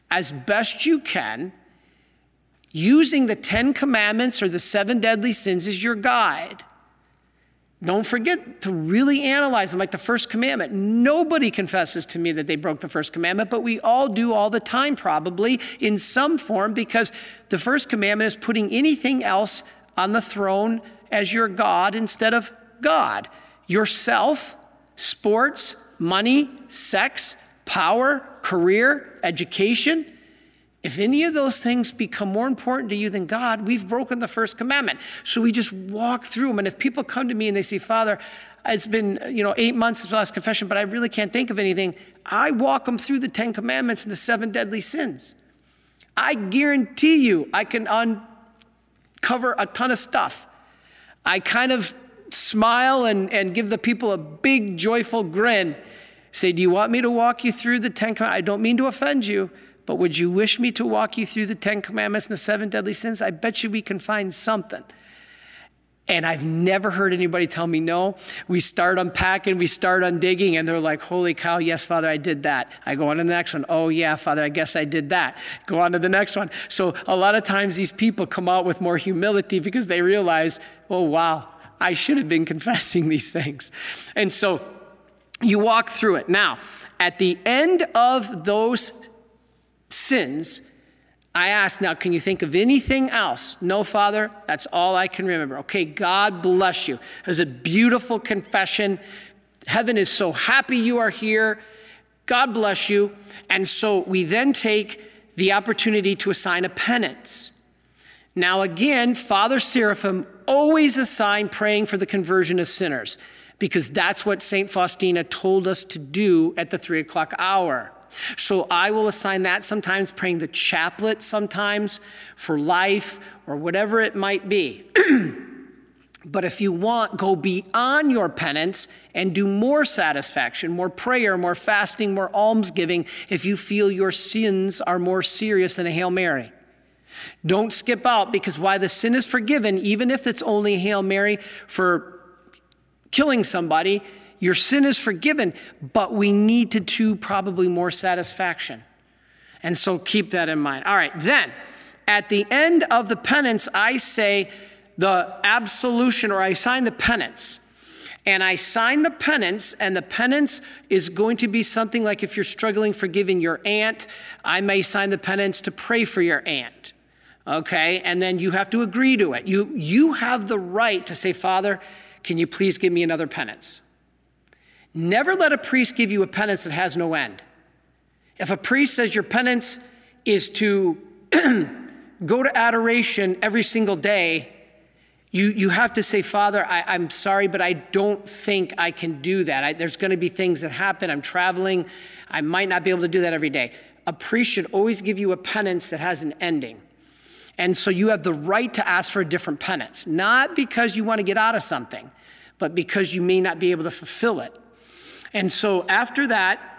as best you can, using the Ten Commandments or the seven deadly sins as your guide. Don't forget to really analyze them, like the first commandment. Nobody confesses to me that they broke the first commandment, but we all do all the time, probably in some form, because the first commandment is putting anything else on the throne as your God instead of God. Yourself, sports, money, sex, power, career, education. If any of those things become more important to you than God, we've broken the first commandment. So we just walk through them. And if people come to me and they say, Father, it's been, you know, eight months since my last confession, but I really can't think of anything. I walk them through the Ten Commandments and the seven deadly sins. I guarantee you I can uncover a ton of stuff. I kind of smile and, and give the people a big, joyful grin. Say, do you want me to walk you through the Ten Commandments? I don't mean to offend you, but would you wish me to walk you through the Ten Commandments and the seven deadly sins? I bet you we can find something. And I've never heard anybody tell me no. We start unpacking, we start undigging, and they're like, holy cow, yes, Father, I did that. I go on to the next one. Oh yeah, Father, I guess I did that. Go on to the next one. So a lot of times these people come out with more humility because they realize, oh wow, I should have been confessing these things. And so you walk through it. Now, at the end of those sins, I asked, now, can you think of anything else? No, Father, that's all I can remember. Okay, God bless you. It was a beautiful confession. Heaven is so happy you are here. God bless you. And so we then take the opportunity to assign a penance. Now, again, Father Seraphim always assigned praying for the conversion of sinners, because that's what Saint Faustina told us to do at the three o'clock hour. So I will assign that sometimes, praying the chaplet sometimes for life or whatever it might be. But if you want, go beyond your penance and do more satisfaction, more prayer, more fasting, more almsgiving if you feel your sins are more serious than a Hail Mary. Don't skip out, because while the sin is forgiven, even if it's only a Hail Mary for killing somebody, your sin is forgiven, but we need to do probably more satisfaction. And so keep that in mind. All right, then, at the end of the penance, I say the absolution, or I sign the penance. And I sign the penance, and the penance is going to be something like, if you're struggling forgiving your aunt, I may sign the penance to pray for your aunt. Okay, and then you have to agree to it. You, you have the right to say, Father, can you please give me another penance? Never let a priest give you a penance that has no end. If a priest says your penance is to go to adoration every single day, you, you have to say, Father, I, I'm sorry, but I don't think I can do that. I, there's going to be things that happen. I'm traveling. I might not be able to do that every day. A priest should always give you a penance that has an ending. And so you have the right to ask for a different penance, not because you want to get out of something, but because you may not be able to fulfill it. And so after that,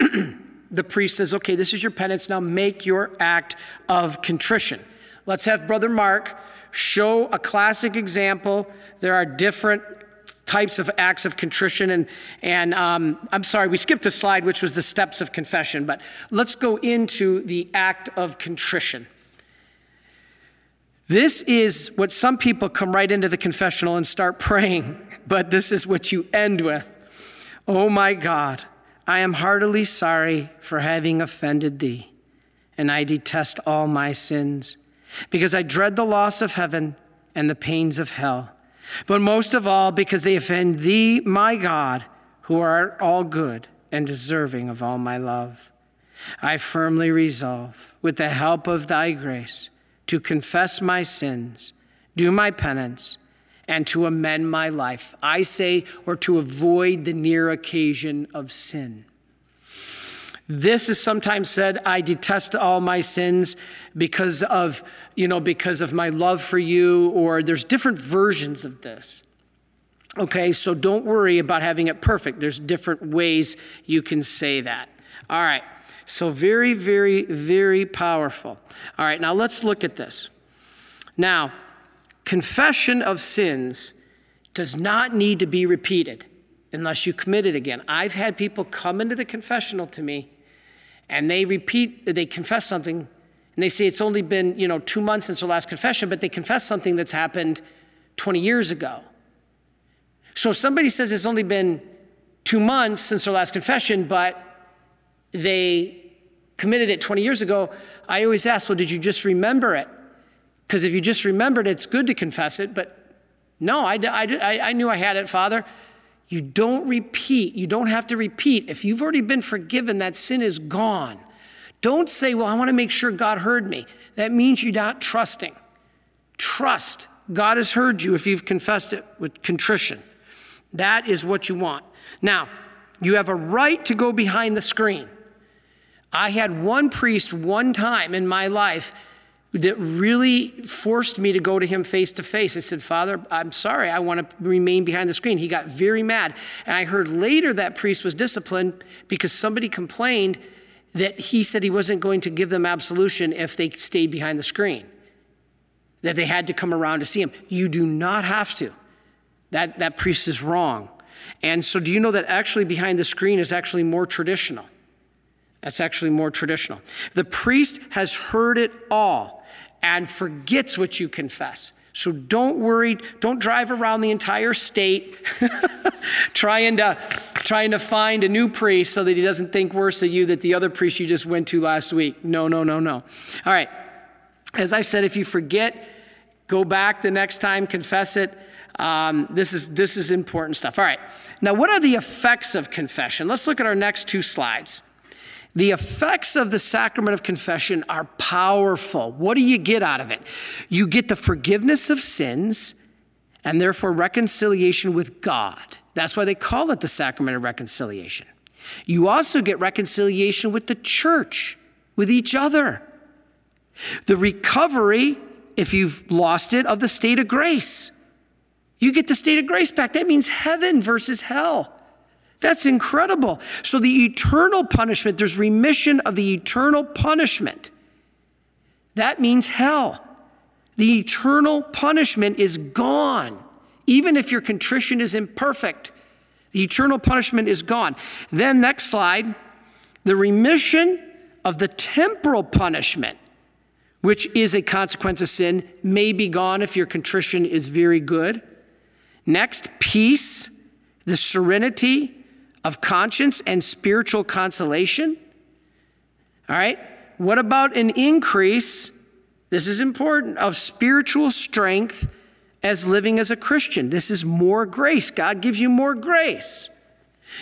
the priest says, okay, this is your penance. Now make your act of contrition. Let's have Brother Mark show a classic example. There are different types of acts of contrition. And, and um, I'm sorry, we skipped a slide, which was the steps of confession. But let's go into the act of contrition. This is what some people come right into the confessional and start praying. But this is what you end with. Oh my God, I am heartily sorry for having offended thee, and I detest all my sins, because I dread the loss of heaven and the pains of hell, but most of all because they offend thee, my God, who art all good and deserving of all my love. I firmly resolve, with the help of thy grace, to confess my sins, do my penance, and to amend my life, I say, or to avoid the near occasion of sin. This is sometimes said, I detest all my sins because of, you know, because of my love for you, or there's different versions of this. Okay, so don't worry about having it perfect. There's different ways you can say that. All right, so very, very, very powerful. All right, now let's look at this. Now, confession of sins does not need to be repeated unless you commit it again. I've had people come into the confessional to me and they repeat, they confess something and they say it's only been, you know, two months since their last confession, but they confess something that's happened twenty years ago. So somebody says it's only been two months since their last confession, but they committed it twenty years ago. I always ask, well, did you just remember it? Because if you just remembered, it's good to confess it, but no, I, I, I knew I had it, Father. You don't repeat. You don't have to repeat. If you've already been forgiven, that sin is gone. Don't say, well, I want to make sure God heard me. That means you're not trusting. Trust. God has heard you if you've confessed it with contrition. That is what you want. Now, you have a right to go behind the screen. I had one priest one time in my life that really forced me to go to him face to face. I said, Father, I'm sorry, I want to remain behind the screen. He got very mad. And I heard later that priest was disciplined because somebody complained that he said he wasn't going to give them absolution if they stayed behind the screen, that they had to come around to see him. You do not have to. That, that priest is wrong. And so do you know that actually behind the screen is actually more traditional? That's actually more traditional. The priest has heard it all and forgets what you confess. So don't worry. Don't drive around the entire state trying to trying to find a new priest so that he doesn't think worse of you that the other priest you just went to last week. No, no, no, no. All right. As I said, if you forget, go back the next time, confess it. Um, this is this is important stuff. All right. Now, what are the effects of confession? Let's look at our next two slides. The effects of the sacrament of confession are powerful. What do you get out of it? You get the forgiveness of sins and therefore reconciliation with God. That's why they call it the sacrament of reconciliation. You also get reconciliation with the church, with each other. The recovery, if you've lost it, of the state of grace. You get the state of grace back. That means heaven versus hell. That's incredible. So the eternal punishment, there's remission of the eternal punishment. That means hell. The eternal punishment is gone, even if your contrition is imperfect. The eternal punishment is gone. Then next slide, the remission of the temporal punishment, which is a consequence of sin, may be gone if your contrition is very good. Next, peace, the serenity of conscience and spiritual consolation. All right. What about an increase? This is important, of spiritual strength as living as a Christian. This is more grace. God gives you more grace.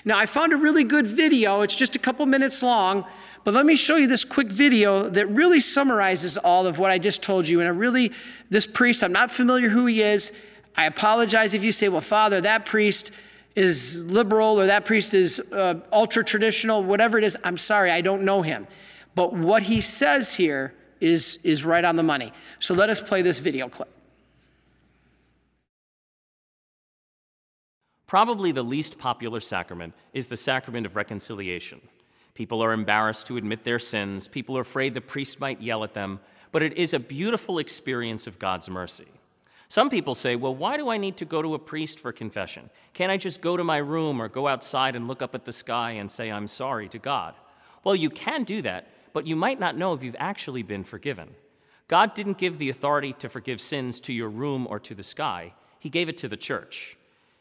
Now, I found a really good video. It's just a couple minutes long, but let me show you this quick video that really summarizes all of what I just told you. And I really, this priest, I'm not familiar who he is. I apologize if you say, well, Father, that priest is liberal or that priest is uh, ultra-traditional, whatever it is. I'm sorry, I don't know him. But what he says here is, is right on the money. So let us play this video clip. Probably the least popular sacrament is the sacrament of reconciliation. People are embarrassed to admit their sins. People are afraid the priest might yell at them. But it is a beautiful experience of God's mercy. Some people say, well, why do I need to go to a priest for confession? Can't I just go to my room or go outside and look up at the sky and say I'm sorry to God? Well, you can do that, but you might not know if you've actually been forgiven. God didn't give the authority to forgive sins to your room or to the sky. He gave it to the church.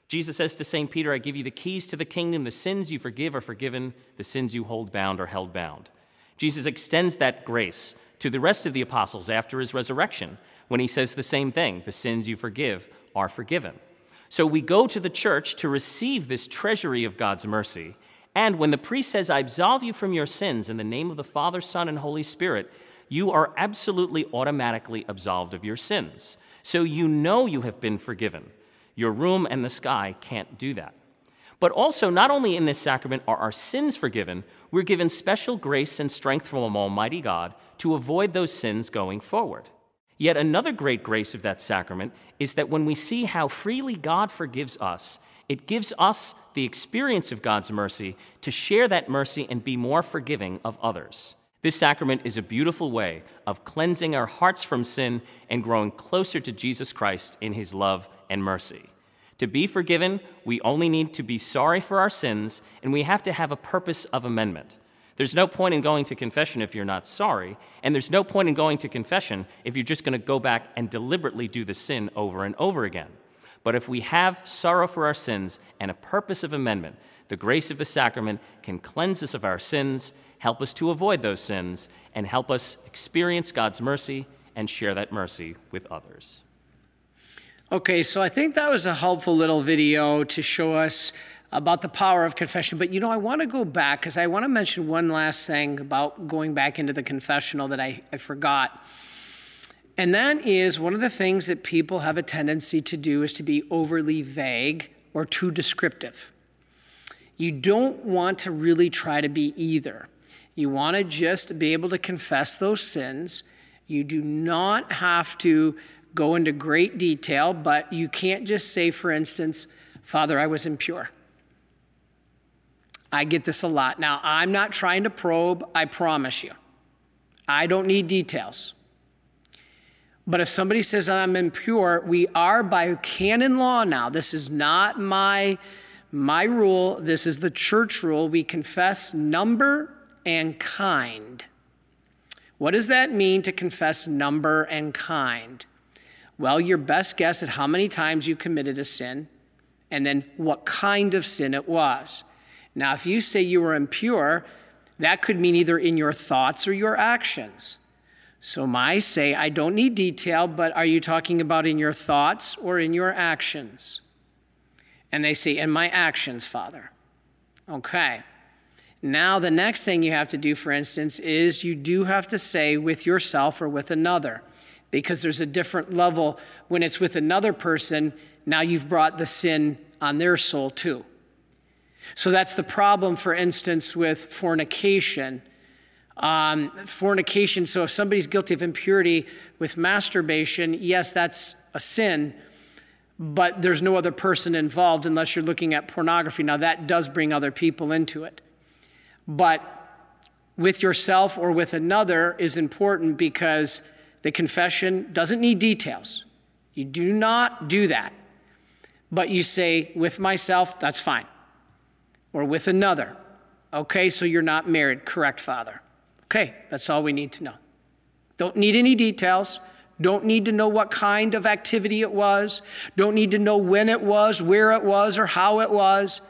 Jesus says to Saint Peter, I give you the keys to the kingdom. The sins you forgive are forgiven. The sins you hold bound are held bound. Jesus extends that grace to the rest of the apostles after his resurrection, when he says the same thing, the sins you forgive are forgiven. So we go to the church to receive this treasury of God's mercy. And when the priest says, I absolve you from your sins in the name of the Father, Son, and Holy Spirit, you are absolutely automatically absolved of your sins. So you know you have been forgiven. Your room and the sky can't do that. But also, not only in this sacrament are our sins forgiven, we're given special grace and strength from Almighty God to avoid those sins going forward. Yet another great grace of that sacrament is that when we see how freely God forgives us, it gives us the experience of God's mercy to share that mercy and be more forgiving of others. This sacrament is a beautiful way of cleansing our hearts from sin and growing closer to Jesus Christ in his love and mercy. To be forgiven, we only need to be sorry for our sins, and we have to have a purpose of amendment. There's no point in going to confession if you're not sorry, and there's no point in going to confession if you're just going to go back and deliberately do the sin over and over again. But if we have sorrow for our sins and a purpose of amendment, the grace of the sacrament can cleanse us of our sins, help us to avoid those sins, and help us experience God's mercy and share that mercy with others. Okay, so I think that was a helpful little video to show us about the power of confession. But, you know, I want to go back because I want to mention one last thing about going back into the confessional that I, I forgot. And that is one of the things that people have a tendency to do is to be overly vague or too descriptive. You don't want to really try to be either. You want to just be able to confess those sins. You do not have to go into great detail, but you can't just say, for instance, Father, I was impure. I get this a lot. Now, I'm not trying to probe, I promise you. I don't need details. But if somebody says I'm impure, we are by canon law now. This is not my, my rule. This is the church rule. We confess number and kind. What does that mean to confess number and kind? Well, your best guess at how many times you committed a sin and then what kind of sin it was. Now, if you say you were impure, that could mean either in your thoughts or your actions. So my say, I don't need detail, but are you talking about in your thoughts or in your actions? And they say, in my actions, Father. Okay. Now the next thing you have to do, for instance, is you do have to say with yourself or with another, because there's a different level when it's with another person. Now you've brought the sin on their soul too. So that's the problem, for instance, with fornication. Um, fornication, so if somebody's guilty of impurity with masturbation, yes, that's a sin, but there's no other person involved unless you're looking at pornography. Now, that does bring other people into it. But with yourself or with another is important because the confession doesn't need details. You do not do that. But you say, with myself, that's fine. Or with another. Okay, so you're not married. Correct, Father. Okay, that's all we need to know. Don't need any details. Don't need to know what kind of activity it was. Don't need to know when it was, where it was, or how it was.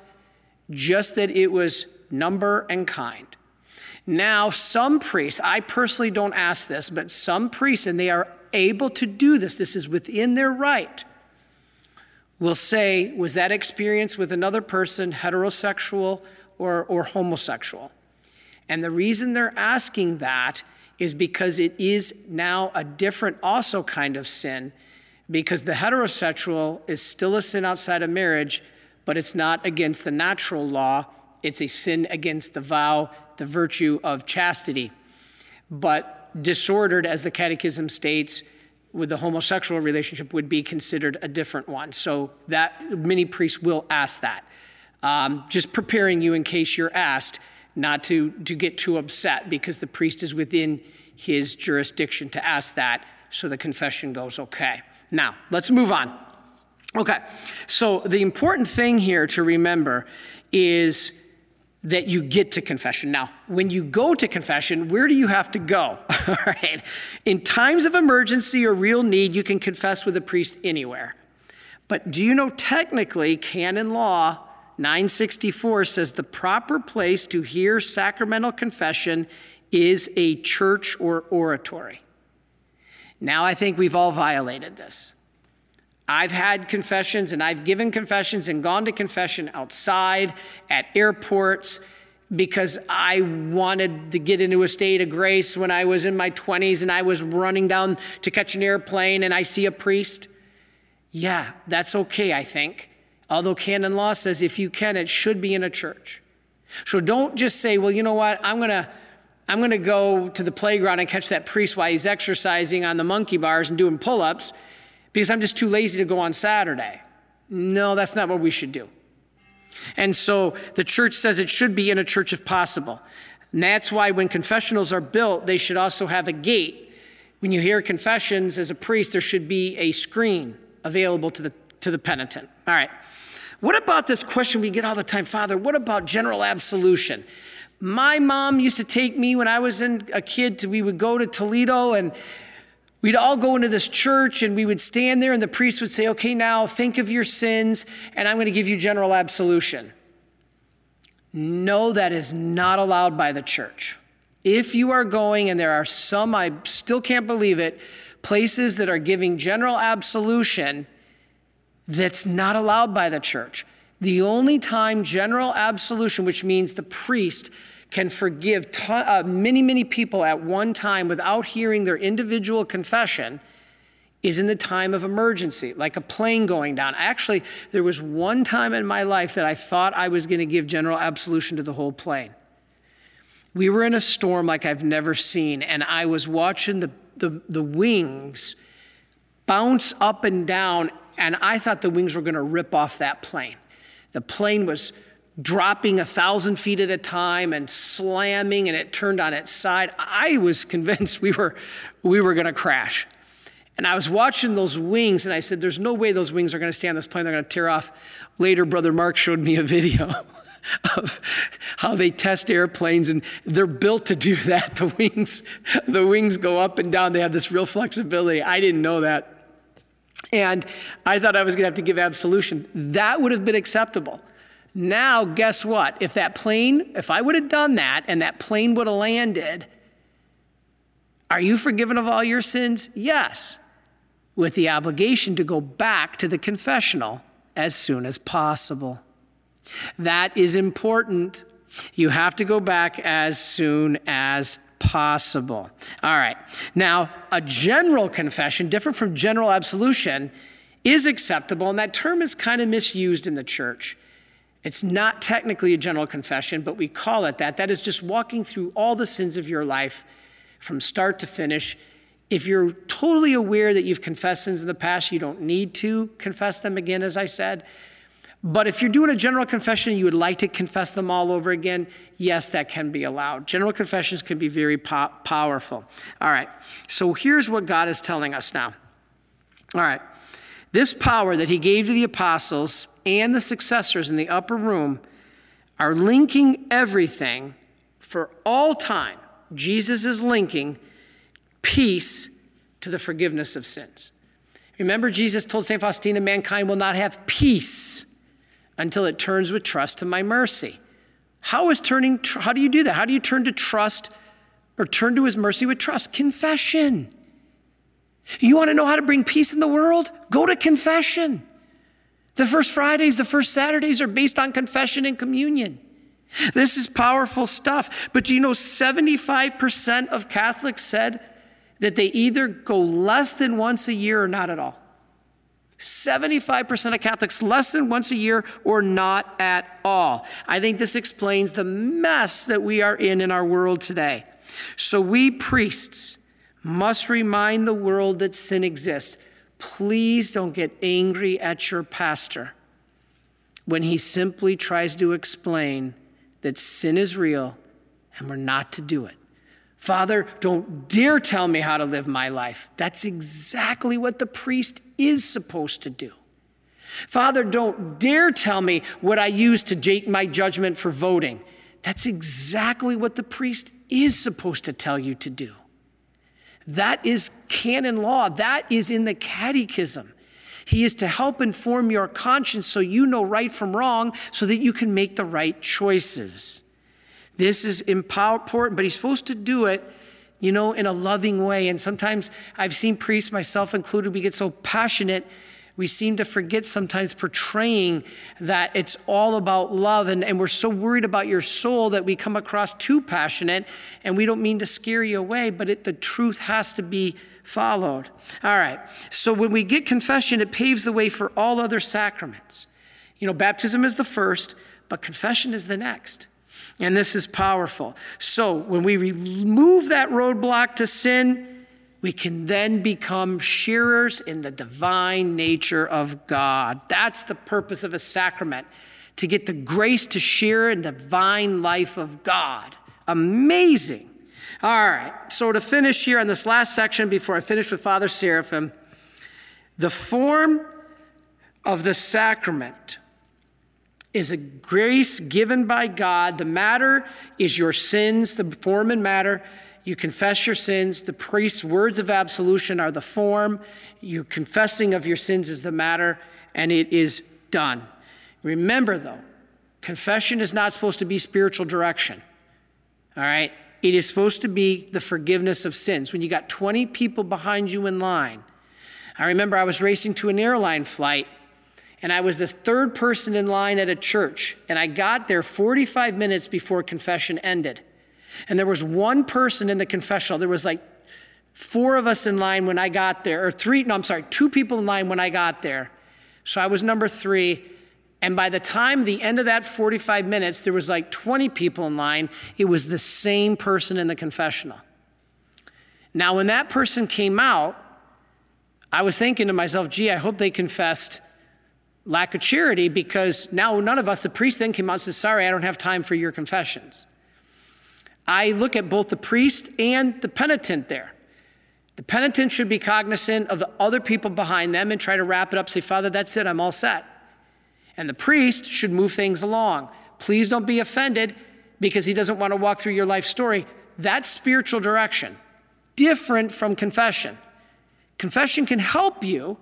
Just that it was number and kind. Now, some priests, I personally don't ask this, but some priests, and they are able to do this, this is within their right, will say, was that experience with another person heterosexual or, or homosexual? And the reason they're asking that is because it is now a different also kind of sin, because the heterosexual is still a sin outside of marriage, but it's not against the natural law. It's a sin against the vow, the virtue of chastity. But disordered, as the Catechism states, with the homosexual relationship would be considered a different one. So that many priests will ask that. Um, just preparing you in case you're asked, not to, to get too upset because the priest is within his jurisdiction to ask that, so the confession goes okay. Now, let's move on. Okay, so the important thing here to remember is that you get to confession. Now, when you go to confession, where do you have to go? All right. In times of emergency or real need, you can confess with a priest anywhere. But do you know technically canon law nine sixty-four says the proper place to hear sacramental confession is a church or oratory. Now I think we've all violated this. I've had confessions and I've given confessions and gone to confession outside at airports because I wanted to get into a state of grace when I was in my twenties and I was running down to catch an airplane and I see a priest. Yeah, that's okay, I think. Although canon law says if you can, it should be in a church. So don't just say, well, you know what, I'm going to I'm gonna go to the playground and catch that priest while he's exercising on the monkey bars and doing pull-ups because I'm just too lazy to go on Saturday. No, that's not what we should do. And so the church says it should be in a church if possible. And that's why when confessionals are built, they should also have a gate. When you hear confessions as a priest, there should be a screen available to the to the penitent. All right. What about this question we get all the time, Father? What about general absolution? My mom used to take me when I was in a kid. To, we would go to Toledo and we'd all go into this church and we would stand there and the priest would say, okay, now think of your sins and I'm going to give you general absolution. No, that is not allowed by the church. If you are going, and there are some, I still can't believe it, places that are giving general absolution, that's not allowed by the church. The only time general absolution, which means the priest can forgive t- uh, many, many people at one time without hearing their individual confession, is in the time of emergency, like a plane going down. Actually, there was one time in my life that I thought I was going to give general absolution to the whole plane. We were in a storm like I've never seen, and I was watching the, the, the wings bounce up and down, and I thought the wings were going to rip off that plane. The plane was dropping a thousand feet at a time and slamming, and it turned on its side. I was convinced we were we were going to crash. And I was watching those wings, and I said, there's no way those wings are going to stay on this plane. They're going to tear off. Later, Brother Mark showed me a video of how they test airplanes, and they're built to do that. The wings, the wings go up and down. They have this real flexibility. I didn't know that. And I thought I was going to have to give absolution. That would have been acceptable. Now, guess what? If that plane, if I would have done that, and that plane would have landed, are you forgiven of all your sins? Yes, with the obligation to go back to the confessional as soon as possible. That is important. You have to go back as soon as possible. All right. Now, a general confession, different from general absolution, is acceptable, and that term is kind of misused in the church. It's not technically a general confession, but we call it that. That is just walking through all the sins of your life from start to finish. If you're totally aware that you've confessed sins in the past, you don't need to confess them again, as I said. But if you're doing a general confession, you would like to confess them all over again, yes, that can be allowed. General confessions can be very po- powerful. All right, so here's what God is telling us now. All right, this power that he gave to the apostles and the successors in the upper room are linking everything for all time. Jesus is linking peace to the forgiveness of sins. Remember, Jesus told Saint Faustina, mankind will not have peace until it turns with trust to my mercy. How is turning, how do you do that? How do you turn to trust or turn to his mercy with trust? Confession. You want to know how to bring peace in the world? Go to confession. The first Fridays, the first Saturdays are based on confession and communion. This is powerful stuff. But do you know seventy-five percent of Catholics said that they either go less than once a year or not at all? seventy-five percent of Catholics less than once a year or not at all. I think this explains the mess that we are in in our world today. So we priests must remind the world that sin exists. Please don't get angry at your pastor when he simply tries to explain that sin is real and we're not to do it. Father, don't dare tell me how to live my life. That's exactly what the priest is supposed to do. Father, don't dare tell me what I use to date my judgment for voting. That's exactly what the priest is supposed to tell you to do. That is canon law. That is in the catechism. He is to help inform your conscience so you know right from wrong so that you can make the right choices. This is important, but he's supposed to do it, you know, in a loving way. And sometimes I've seen priests, myself included, we get so passionate, we seem to forget sometimes portraying that it's all about love, and, and we're so worried about your soul that we come across too passionate, and we don't mean to scare you away, but it, the truth has to be followed. All right, so when we get confession, it paves the way for all other sacraments. You know, baptism is the first, but confession is the next. And this is powerful. So when we remove that roadblock to sin, we can then become sharers in the divine nature of God. That's the purpose of a sacrament, to get the grace to share in the divine life of God. Amazing. All right, so to finish here on this last section, before I finish with Father Seraphim, the form of the sacrament is a grace given by God. The matter is your sins, the form and matter. you confess your sins. The priest's words of absolution are the form. Your confessing of your sins is the matter, and it is done. Remember, though, confession is not supposed to be spiritual direction, all right? It is supposed to be the forgiveness of sins. When you got twenty people behind you in line, I remember I was racing to an airline flight, and I was the third person in line at a church, and I got there forty-five minutes before confession ended. And there was one person in the confessional. There was like four of us in line when I got there, or three, no, I'm sorry, two people in line when I got there. So I was number three. And by the time the end of that forty-five minutes, there was like twenty people in line. It was the same person in the confessional. Now, when that person came out, I was thinking to myself, gee, I hope they confessed lack of charity, because now none of us, the priest then came out and said, sorry, I don't have time for your confessions. I look at both the priest and the penitent there. The penitent should be cognizant of the other people behind them and try to wrap it up, say, Father, that's it, I'm all set. And the priest should move things along. Please don't be offended because he doesn't want to walk through your life story. That's spiritual direction, different from confession. Confession can help you,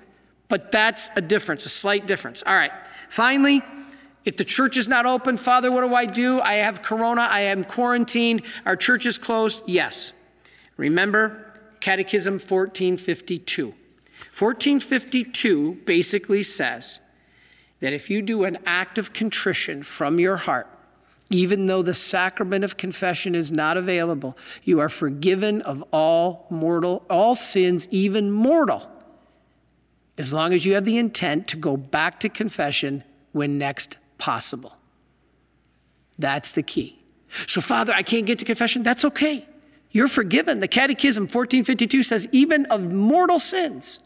but that's a difference, a slight difference. All right, finally, if the church is not open, Father, what do I do? I have corona, I am quarantined, our church is closed. Yes, remember Catechism fourteen fifty-two. fourteen fifty-two basically says that if you do an act of contrition from your heart, even though the sacrament of confession is not available, you are forgiven of all mortal, all sins, even mortal, as long as you have the intent to go back to confession when next possible. That's the key. So, Father, I can't get to confession. That's okay. You're forgiven. The Catechism fourteen fifty-two says even of mortal sins,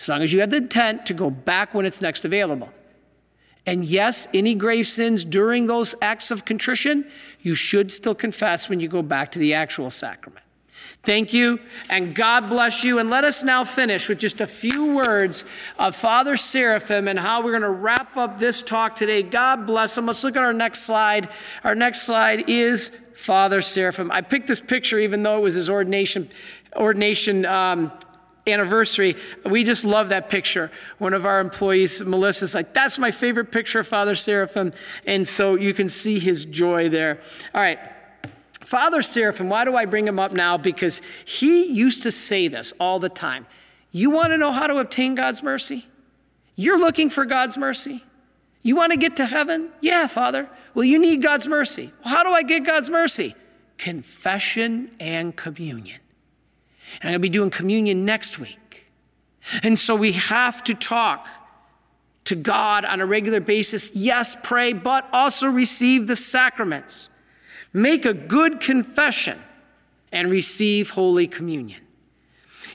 as long as you have the intent to go back when it's next available. And yes, any grave sins during those acts of contrition, you should still confess when you go back to the actual sacrament. Thank you, and God bless you. And let us now finish with just a few words of Father Seraphim and how we're going to wrap up this talk today. God bless him. Let's look at our next slide. Our next slide is Father Seraphim. I picked this picture even though it was his ordination, ordination um, anniversary. We just love that picture. One of our employees, Melissa's like, that's my favorite picture of Father Seraphim. And so you can see his joy there. All right. Father Seraphim, why do I bring him up now? Because he used to say this all the time. You want to know how to obtain God's mercy? You're looking for God's mercy. You want to get to heaven? Yeah, Father. Well, you need God's mercy. Well, how do I get God's mercy? Confession and communion. And I'm going to be doing communion next week. And so we have to talk to God on a regular basis. Yes, pray, but also receive the sacraments. Make a good confession and receive Holy Communion.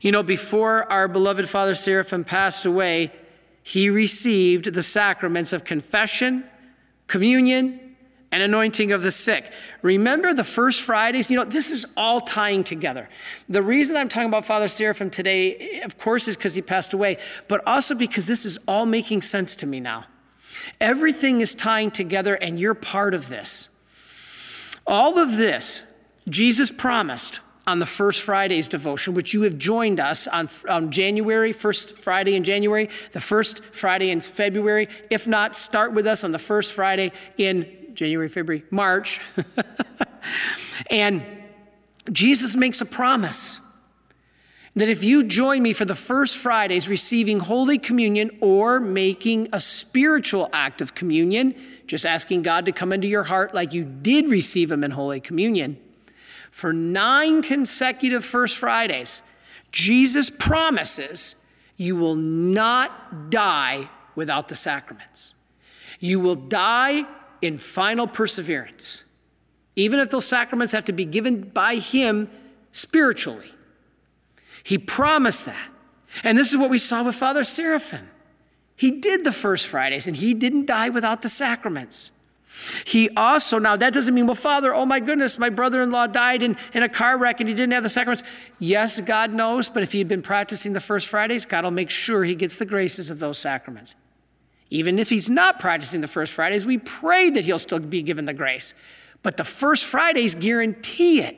You know, before our beloved Father Seraphim passed away, he received the sacraments of confession, communion, and anointing of the sick. Remember the first Fridays? You know, this is all tying together. The reason I'm talking about Father Seraphim today, of course, is because he passed away, but also because this is all making sense to me now. Everything is tying together, and you're part of this. All of this, Jesus promised on the First Friday's devotion, which you have joined us on, on January, first Friday in January, the first Friday in February. If not, start with us on the first Friday in January, February, March. And Jesus makes a promise that if you join me for the first Fridays receiving Holy Communion or making a spiritual act of communion, just asking God to come into your heart like you did receive him in Holy Communion, for nine consecutive First Fridays, Jesus promises you will not die without the sacraments. You will die in final perseverance, even if those sacraments have to be given by him spiritually. He promised that. And this is what we saw with Father Seraphim. He did the first Fridays, and he didn't die without the sacraments. He also, now that doesn't mean, well, Father, oh my goodness, my brother-in-law died in, in a car wreck and he didn't have the sacraments. Yes, God knows, but if he had been practicing the first Fridays, God will make sure he gets the graces of those sacraments. Even if he's not practicing the first Fridays, we pray that he'll still be given the grace. But the first Fridays guarantee it.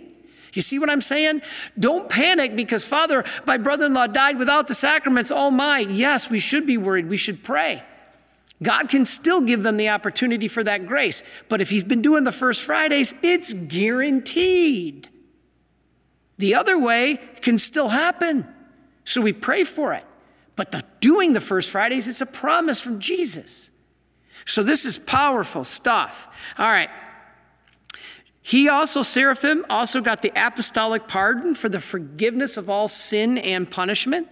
You see what I'm saying? Don't panic because, Father, my brother-in-law died without the sacraments. Oh my. Yes, we should be worried. We should pray. God can still give them the opportunity for that grace. But if he's been doing the First Fridays, it's guaranteed. The other way can still happen. So we pray for it. But the doing the First Fridays, it's a promise from Jesus. So this is powerful stuff. All right. He also, Seraphim, also got the apostolic pardon for the forgiveness of all sin and punishment.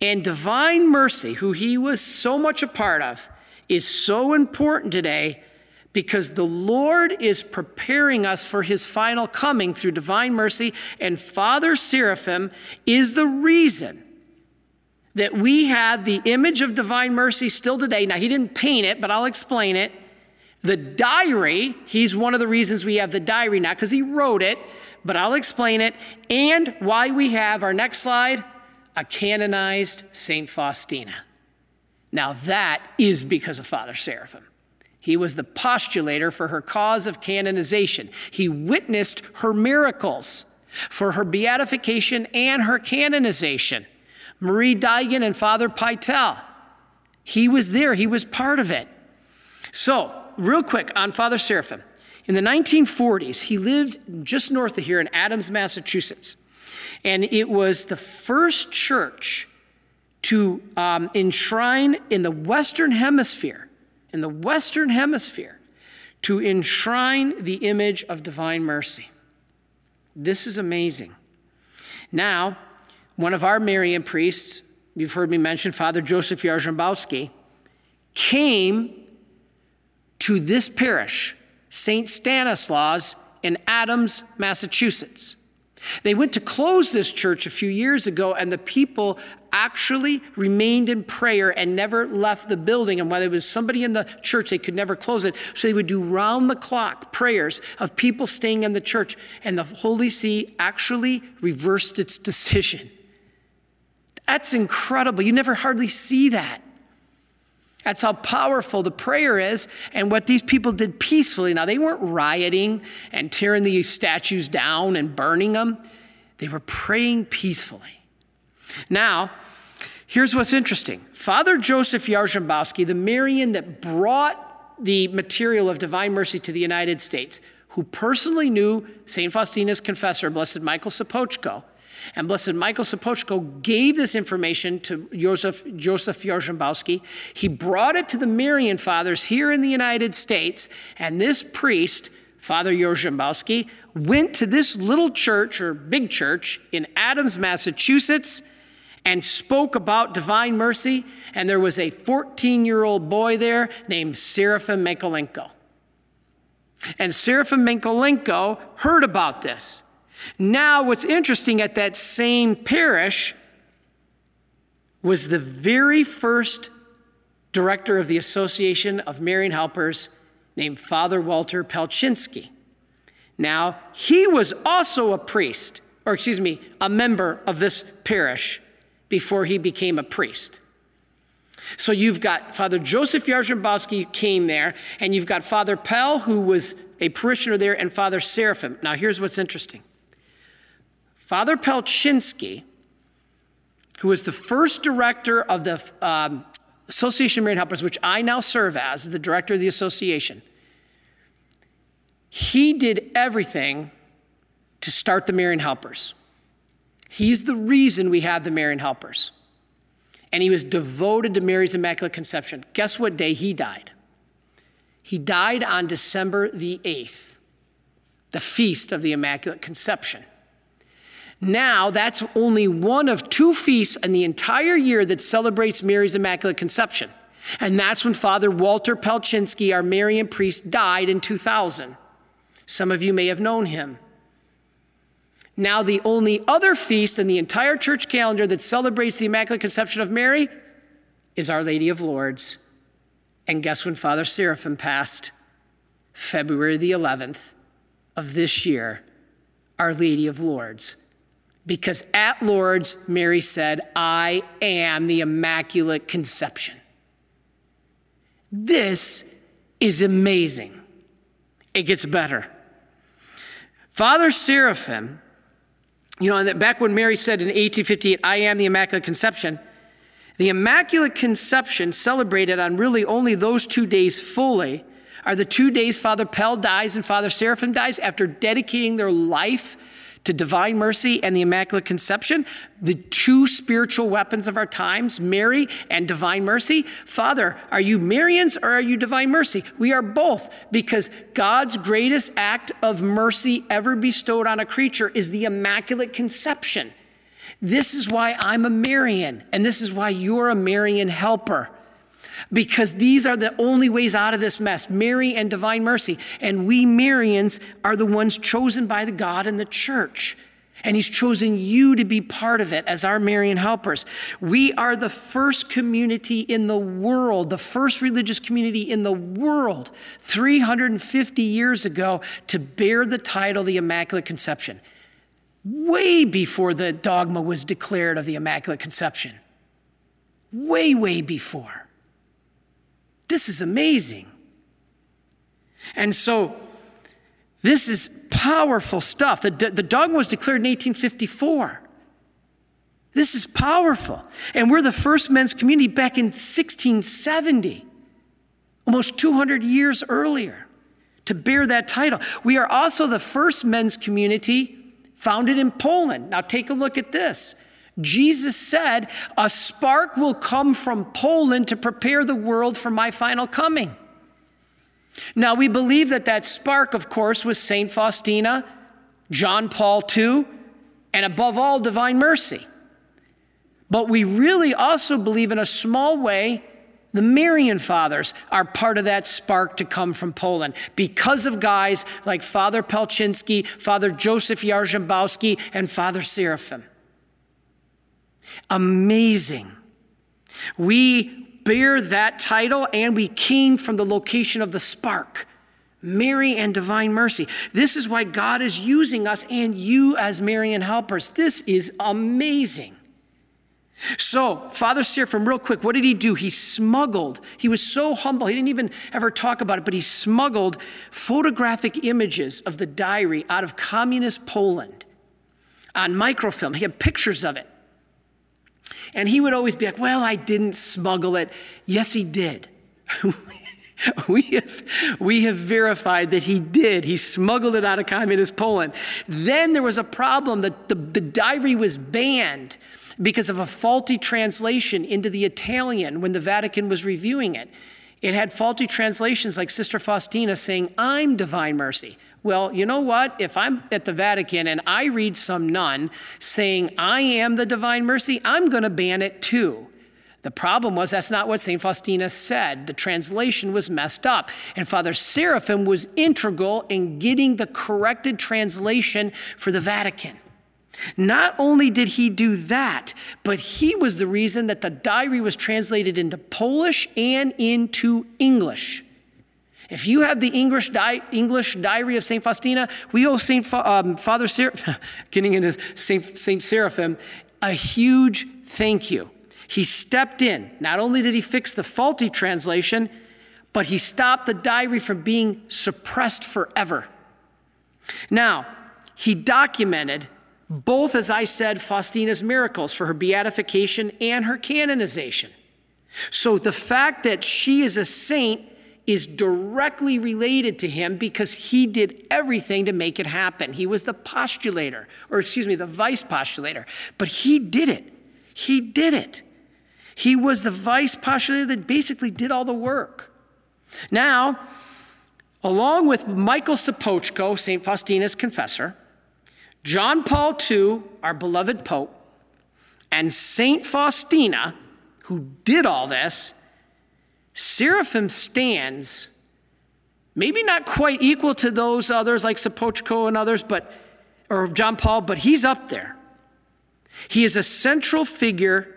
And Divine Mercy, who he was so much a part of, is so important today because the Lord is preparing us for his final coming through Divine Mercy. And Father Seraphim is the reason that we have the image of Divine Mercy still today. Now, he didn't paint it, but I'll explain it. The diary, he's one of the reasons we have the diary, not because he wrote it, but I'll explain it, and why we have, our next slide, a canonized Saint Faustina. Now that is because of Father Seraphim. He was the postulator for her cause of canonization. He witnessed her miracles for her beatification and her canonization. Marie Daigen and Father Pytel, he was there, he was part of it. So, real quick on Father Seraphim. In the nineteen forties, he lived just north of here in Adams, Massachusetts. And it was the first church to um, enshrine in the Western Hemisphere, in the Western Hemisphere, to enshrine the image of Divine Mercy. This is amazing. Now, one of our Marian priests, you've heard me mention, Father Józef Jarzębowski, came to this parish, Saint Stanislaus in Adams, Massachusetts. They went to close this church a few years ago, and the people actually remained in prayer and never left the building. And while there was somebody in the church, they could never close it. So they would do round-the-clock prayers of people staying in the church. And the Holy See actually reversed its decision. That's incredible. You never hardly see that. That's how powerful the prayer is and what these people did peacefully. Now, they weren't rioting and tearing the statues down and burning them. They were praying peacefully. Now, here's what's interesting. Father Józef Jarzębowski, the Marian that brought the material of Divine Mercy to the United States, who personally knew Saint Faustina's confessor, Blessed Michał Sopoćko, and Blessed Michał Sopoćko gave this information to Józef Jarzębowski. He brought it to the Marian Fathers here in the United States, and this priest, Father Jarzębowski, went to this little church or big church in Adams, Massachusetts, and spoke about Divine Mercy, and there was a fourteen-year-old boy there named Seraphim Michalenko. And Seraphim Michalenko heard about this. Now, what's interesting at that same parish was the very first director of the Association of Marian Helpers named Father Walter Pelczynski. Now, he was also a priest, or excuse me, a member of this parish before he became a priest. So you've got Father Józef Jarzębowski came there, and you've got Father Pell, who was a parishioner there, and Father Seraphim. Now, here's what's interesting. Father Pelczynski, who was the first director of the um, Association of Marian Helpers, which I now serve as the director of the association, he did everything to start the Marian Helpers. He's the reason we have the Marian Helpers. And he was devoted to Mary's Immaculate Conception. Guess what day he died? He died on December the eighth, the feast of the Immaculate Conception. Now, that's only one of two feasts in the entire year that celebrates Mary's Immaculate Conception. And that's when Father Walter Pelczynski, our Marian priest, died in two thousand. Some of you may have known him. Now, the only other feast in the entire church calendar that celebrates the Immaculate Conception of Mary is Our Lady of Lourdes. And guess when Father Seraphim passed? February the eleventh of this year, Our Lady of Lourdes. Because at Lourdes, Mary said, I am the Immaculate Conception. This is amazing. It gets better. Father Seraphim You know, and that back when Mary said in eighteen fifty-eight, I am the Immaculate Conception, the Immaculate Conception celebrated on really only those two days fully are the two days Father Pell dies and Father Seraphim dies after dedicating their life to Divine Mercy and the Immaculate Conception, the two spiritual weapons of our times, Mary and Divine Mercy. Father, are you Marians or are you Divine Mercy? We are both, because God's greatest act of mercy ever bestowed on a creature is the Immaculate Conception. This is why I'm a Marian, and this is why you're a Marian helper, because these are the only ways out of this mess, Mary and Divine Mercy. And we Marians are the ones chosen by the God and the church. And he's chosen you to be part of it as our Marian helpers. We are the first community in the world, the first religious community in the world, three hundred fifty years ago, to bear the title, the Immaculate Conception, way before the dogma was declared of the Immaculate Conception. Way, way before. This is amazing. And so this is powerful stuff. The, the dogma was declared in eighteen fifty-four. This is powerful. And we're the first men's community back in sixteen seventy, almost two hundred years earlier, to bear that title. We are also the first men's community founded in Poland. Now take a look at this. Jesus said, a spark will come from Poland to prepare the world for my final coming. Now, we believe that that spark, of course, was Saint Faustina, John Paul the Second, and above all, Divine Mercy. But we really also believe, in a small way, the Marian Fathers are part of that spark to come from Poland because of guys like Father Pelczynski, Father Józef Jarzębowski, and Father Seraphim. Amazing. We bear that title, and we came from the location of the spark, Mary and Divine Mercy. This is why God is using us and you as Marian helpers. This is amazing. So Father Seraphim, real quick, what did he do? He smuggled. He was so humble. He didn't even ever talk about it, but he smuggled photographic images of the diary out of communist Poland on microfilm. He had pictures of it. And he would always be like, well, I didn't smuggle it. Yes, he did. we, have, we have verified that he did. He smuggled it out of communist Poland. Then there was a problem that the, the diary was banned because of a faulty translation into the Italian when the Vatican was reviewing it. It had faulty translations like Sister Faustina saying, I'm Divine Mercy. Well, you know what? If I'm at the Vatican and I read some nun saying, I am the Divine Mercy, I'm going to ban it too. The problem was that's not what Saint Faustina said. The translation was messed up. And Father Seraphim was integral in getting the corrected translation for the Vatican. Not only did he do that, but he was the reason that the diary was translated into Polish and into English. If you have the English di- English diary of Saint Faustina, we owe Saint Fa- um, Father Ser- getting into Saint Saint Seraphim a huge thank you. He stepped in. Not only did he fix the faulty translation, but he stopped the diary from being suppressed forever. Now, he documented both, as I said, Faustina's miracles for her beatification and her canonization. So the fact that she is a saint is directly related to him because he did everything to make it happen. He was the postulator, or excuse me, the vice postulator, but he did it. He did it. He was the vice postulator that basically did all the work. Now, along with Michał Sopoćko, Saint Faustina's confessor, John Paul the Second, our beloved Pope, and Saint Faustina, who did all this, Seraphim stands, maybe not quite equal to those others like Sopoćko and others, but or John Paul, but he's up there. He is a central figure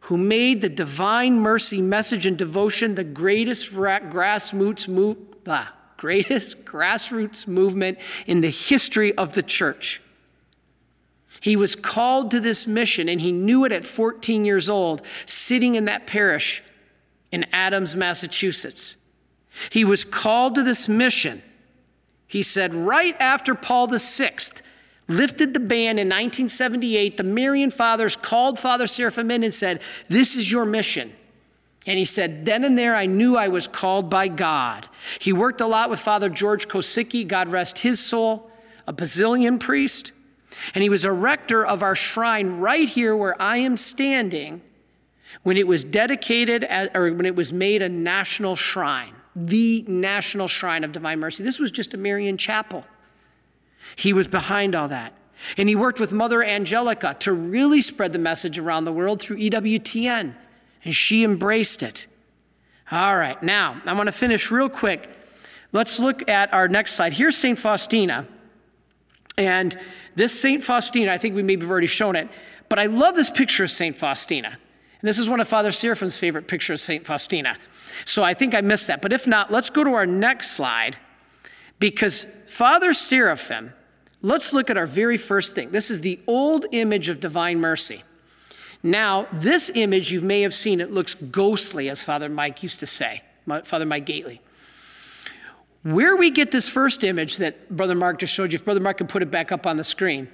who made the Divine Mercy message and devotion the greatest ra- grassroots move, ah, greatest grassroots movement in the history of the church. He was called to this mission, and he knew it at fourteen years old, sitting in that parish in Adams, Massachusetts. He was called to this mission, he said, right after Paul the Sixth, lifted the ban in nineteen seventy-eight, the Marian Fathers called Father Seraphim in and said, "This is your mission." And he said, "Then and there, I knew I was called by God." He worked a lot with Father George Kosicki, God rest his soul, a Basilian priest. And he was a rector of our shrine right here where I am standing when it was dedicated, as, or when it was made a national shrine, the National Shrine of Divine Mercy. This was just a Marian chapel. He was behind all that. And he worked with Mother Angelica to really spread the message around the world through E W T N. And she embraced it. All right, now, I want to finish real quick. Let's look at our next slide. Here's Saint Faustina. And this Saint Faustina, I think we maybe have already shown it, but I love this picture of Saint Faustina. And this is one of Father Seraphim's favorite pictures of Saint Faustina. So I think I missed that. But if not, let's go to our next slide, because Father Seraphim, let's look at our very first thing. This is the old image of Divine Mercy. Now, this image you may have seen, it looks ghostly, as Father Mike used to say, Father Mike Gately. Where we get this first image that Brother Mark just showed you, if Brother Mark could put it back up on the screen,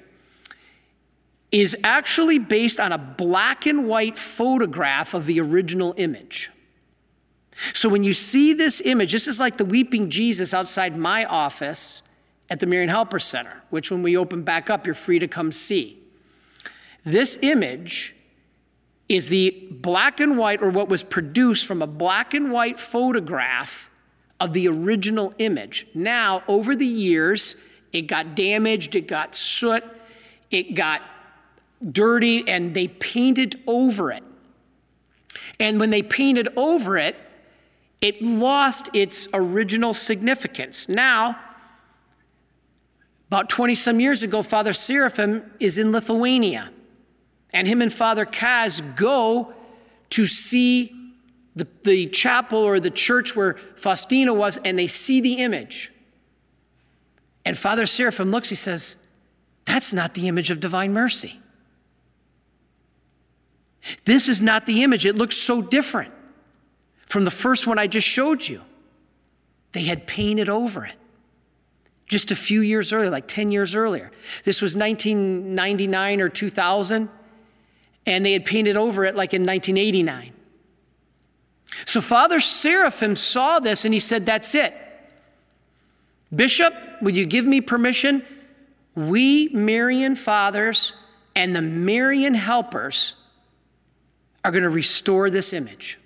is actually based on a black and white photograph of the original image. So when you see this image, this is like the weeping Jesus outside my office at the Marian Helper Center, which when we open back up, you're free to come see. This image is the black and white, or what was produced from a black and white photograph of the original image. Now, over the years, it got damaged, it got soot, it got dirty, and they painted over it. And when they painted over it, it lost its original significance. Now, about twenty-some years ago, Father Seraphim is in Lithuania. And him and Father Kaz go to see the, the chapel or the church where Faustina was, and they see the image. And Father Seraphim looks, he says, "That's not the image of Divine Mercy. This is not the image. It looks so different from the first one I just showed you." They had painted over it just a few years earlier, like ten years earlier. This was nineteen ninety-nine or two thousand. And they had painted over it like in nineteen eighty-nine. So Father Seraphim saw this and he said, "That's it. Bishop, would you give me permission? We Marian Fathers and the Marian Helpers are going to restore this image."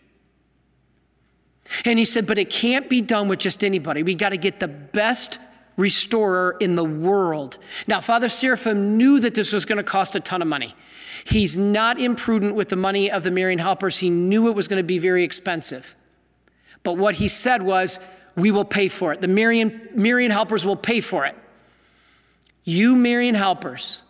And he said, "But it can't be done with just anybody. We got to get the best restorer in the world." Now, Father Seraphim knew that this was going to cost a ton of money. He's not imprudent with the money of the Marian Helpers. He knew it was going to be very expensive. But what he said was, "We will pay for it. The Marian, Marian Helpers will pay for it." You Marian Helpers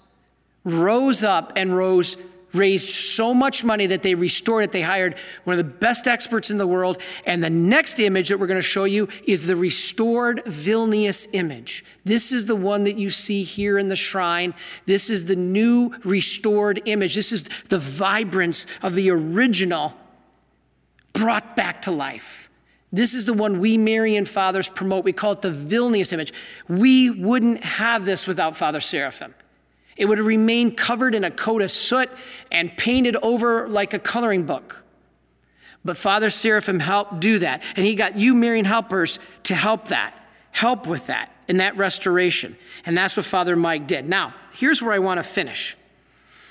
rose up and rose, raised so much money that they restored it. They hired one of the best experts in the world. And the next image that we're going to show you is the restored Vilnius image. This is the one that you see here in the shrine. This is the new restored image. This is the vibrance of the original brought back to life. This is the one we Marian Fathers promote. We call it the Vilnius image. We wouldn't have this without Father Seraphim. It would have remained covered in a coat of soot and painted over like a coloring book. But Father Seraphim helped do that. And he got you Marian Helpers to help that, help with that, in that restoration. And that's what Father Mike did. Now, here's where I want to finish,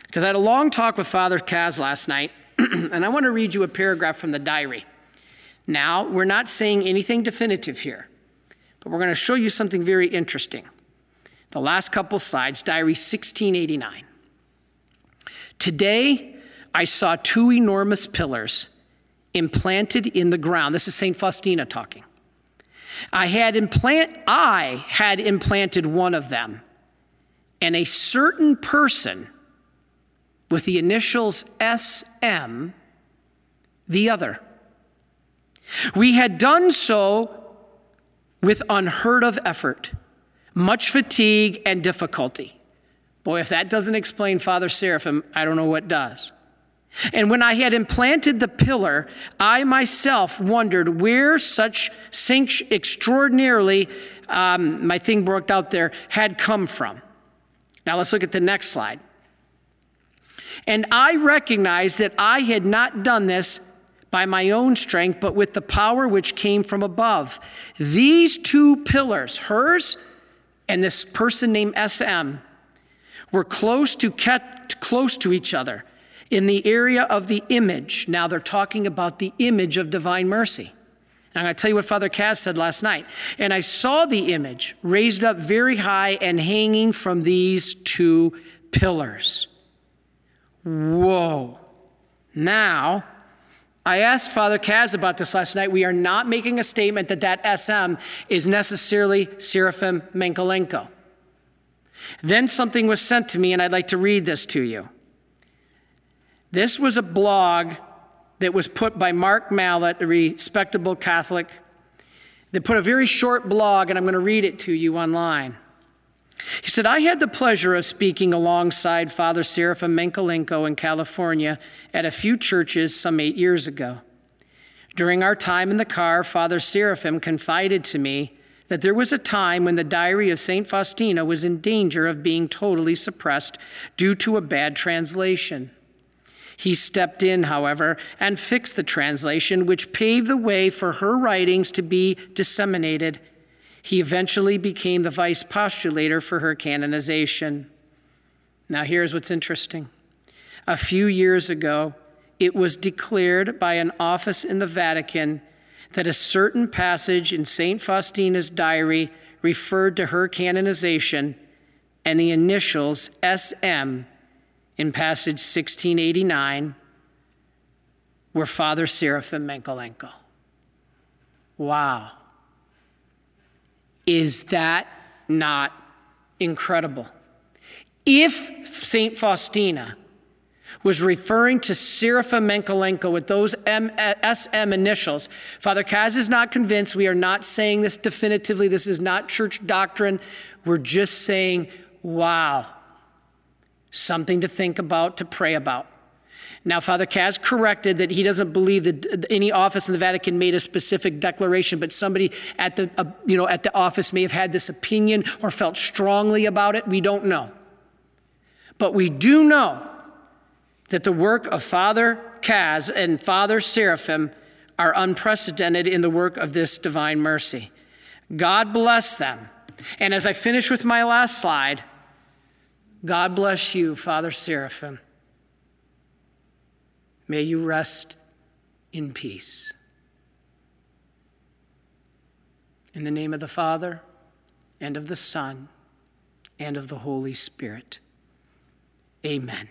because I had a long talk with Father Kaz last night, and I want to read you a paragraph from the diary. Now, we're not saying anything definitive here, but we're going to show you something very interesting. The last couple slides, diary sixteen eighty-nine. "Today, I saw two enormous pillars implanted in the ground." This is Saint Faustina talking. I had, implant- I had implanted one of them, and a certain person with the initials S M, the other. We had done so with unheard of effort, much fatigue and difficulty." Boy, if that doesn't explain Father Seraphim, I don't know what does. "And when I had implanted the pillar, I myself wondered where such sanct- extraordinarily, um, my thing broke out there, had come from. Now let's look at the next slide. And I recognized that I had not done this by my own strength, but with the power which came from above. These two pillars, hers and this person named S M, were close to kept close to each other in the area of the image. Now they're talking about the image of divine mercy. And I'm going to tell you what Father Kaz said last night. And I saw the image raised up very high and hanging from these two pillars. Whoa. Now, I asked Father Kaz about this last night. We are not making a statement that that S M is necessarily Seraphim Michalenko. Then something was sent to me, and I'd like to read this to you. This was a blog that was put by Mark Mallett, a respectable Catholic. They put a very short blog, and I'm going to read it to you online. He said, I had the pleasure of speaking alongside Father Seraphim Michalenko in California at a few churches some eight years ago. During our time in the car, Father Seraphim confided to me that there was a time when the diary of Saint Faustina was in danger of being totally suppressed due to a bad translation. He stepped in, however, and fixed the translation, which paved the way for her writings to be disseminated. He eventually became the vice postulator for her canonization. Now here's what's interesting. A few years ago, it was declared by an office in the Vatican that a certain passage in Saint Faustina's diary referred to her canonization, and the initials S M in passage sixteen eighty-nine were Father Seraphim Michalenko. Wow. Is that not incredible? If Saint Faustina was referring to Seraphim Michalenko with those S M initials, Father Kaz is not convinced. We are not saying this definitively. This is not church doctrine. We're just saying, wow, something to think about, to pray about. Now, Father Kaz corrected that he doesn't believe that any office in the Vatican made a specific declaration, but somebody at the uh, you know at the office may have had this opinion or felt strongly about it. We don't know. But we do know that the work of Father Kaz and Father Seraphim are unprecedented in the work of this divine mercy. God bless them. And as I finish with my last slide, God bless you, Father Seraphim. May you rest in peace. In the name of the Father, and of the Son, and of the Holy Spirit. Amen.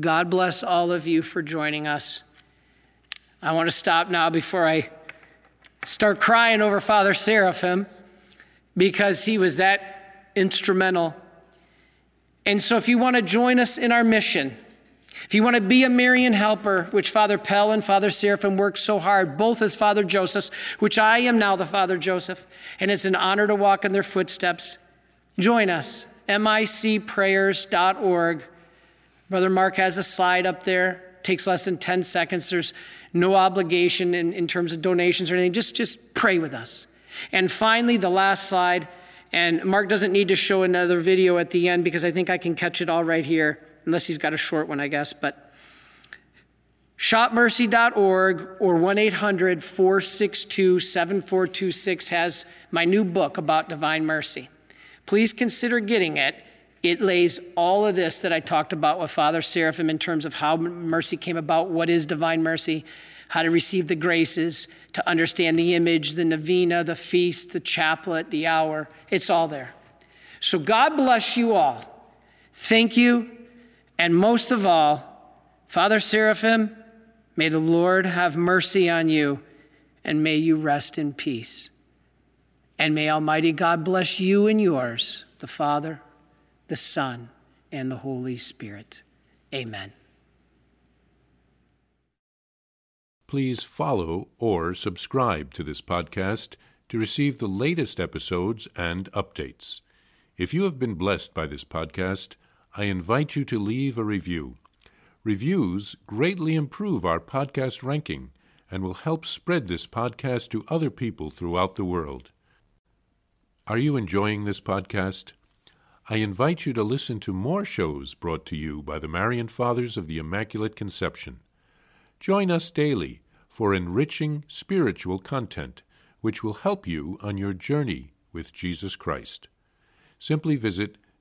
God bless all of you for joining us. I want to stop now before I start crying over Father Seraphim, because he was that instrumental. And so if you want to join us in our mission, if you want to be a Marian helper, which Father Pell and Father Seraphim worked so hard, both as Father Josephs, which I am now the Father Joseph, and it's an honor to walk in their footsteps, join us, mic prayers dot org. Brother Mark has a slide up there. It takes less than ten seconds. There's no obligation in, in terms of donations or anything. Just, just pray with us. And finally, the last slide, and Mark doesn't need to show another video at the end because I think I can catch it all right here. Unless he's got a short one, I guess, but shop mercy dot org or one eight hundred, four six two, seven four two six has my new book about divine mercy. Please consider getting it. It lays all of this that I talked about with Father Seraphim in terms of how mercy came about, what is divine mercy, how to receive the graces, to understand the image, the novena, the feast, the chaplet, the hour. It's all there. So God bless you all. Thank you. And most of all, Father Seraphim, may the Lord have mercy on you, and may you rest in peace. And may Almighty God bless you and yours, the Father, the Son, and the Holy Spirit. Amen. Please follow or subscribe to this podcast to receive the latest episodes and updates. If you have been blessed by this podcast, I invite you to leave a review. Reviews greatly improve our podcast ranking and will help spread this podcast to other people throughout the world. Are you enjoying this podcast? I invite you to listen to more shows brought to you by the Marian Fathers of the Immaculate Conception. Join us daily for enriching spiritual content, which will help you on your journey with Jesus Christ. Simply visit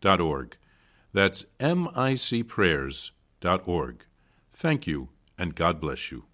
dot org. That's mic prayers dot org. Thank you, and God bless you.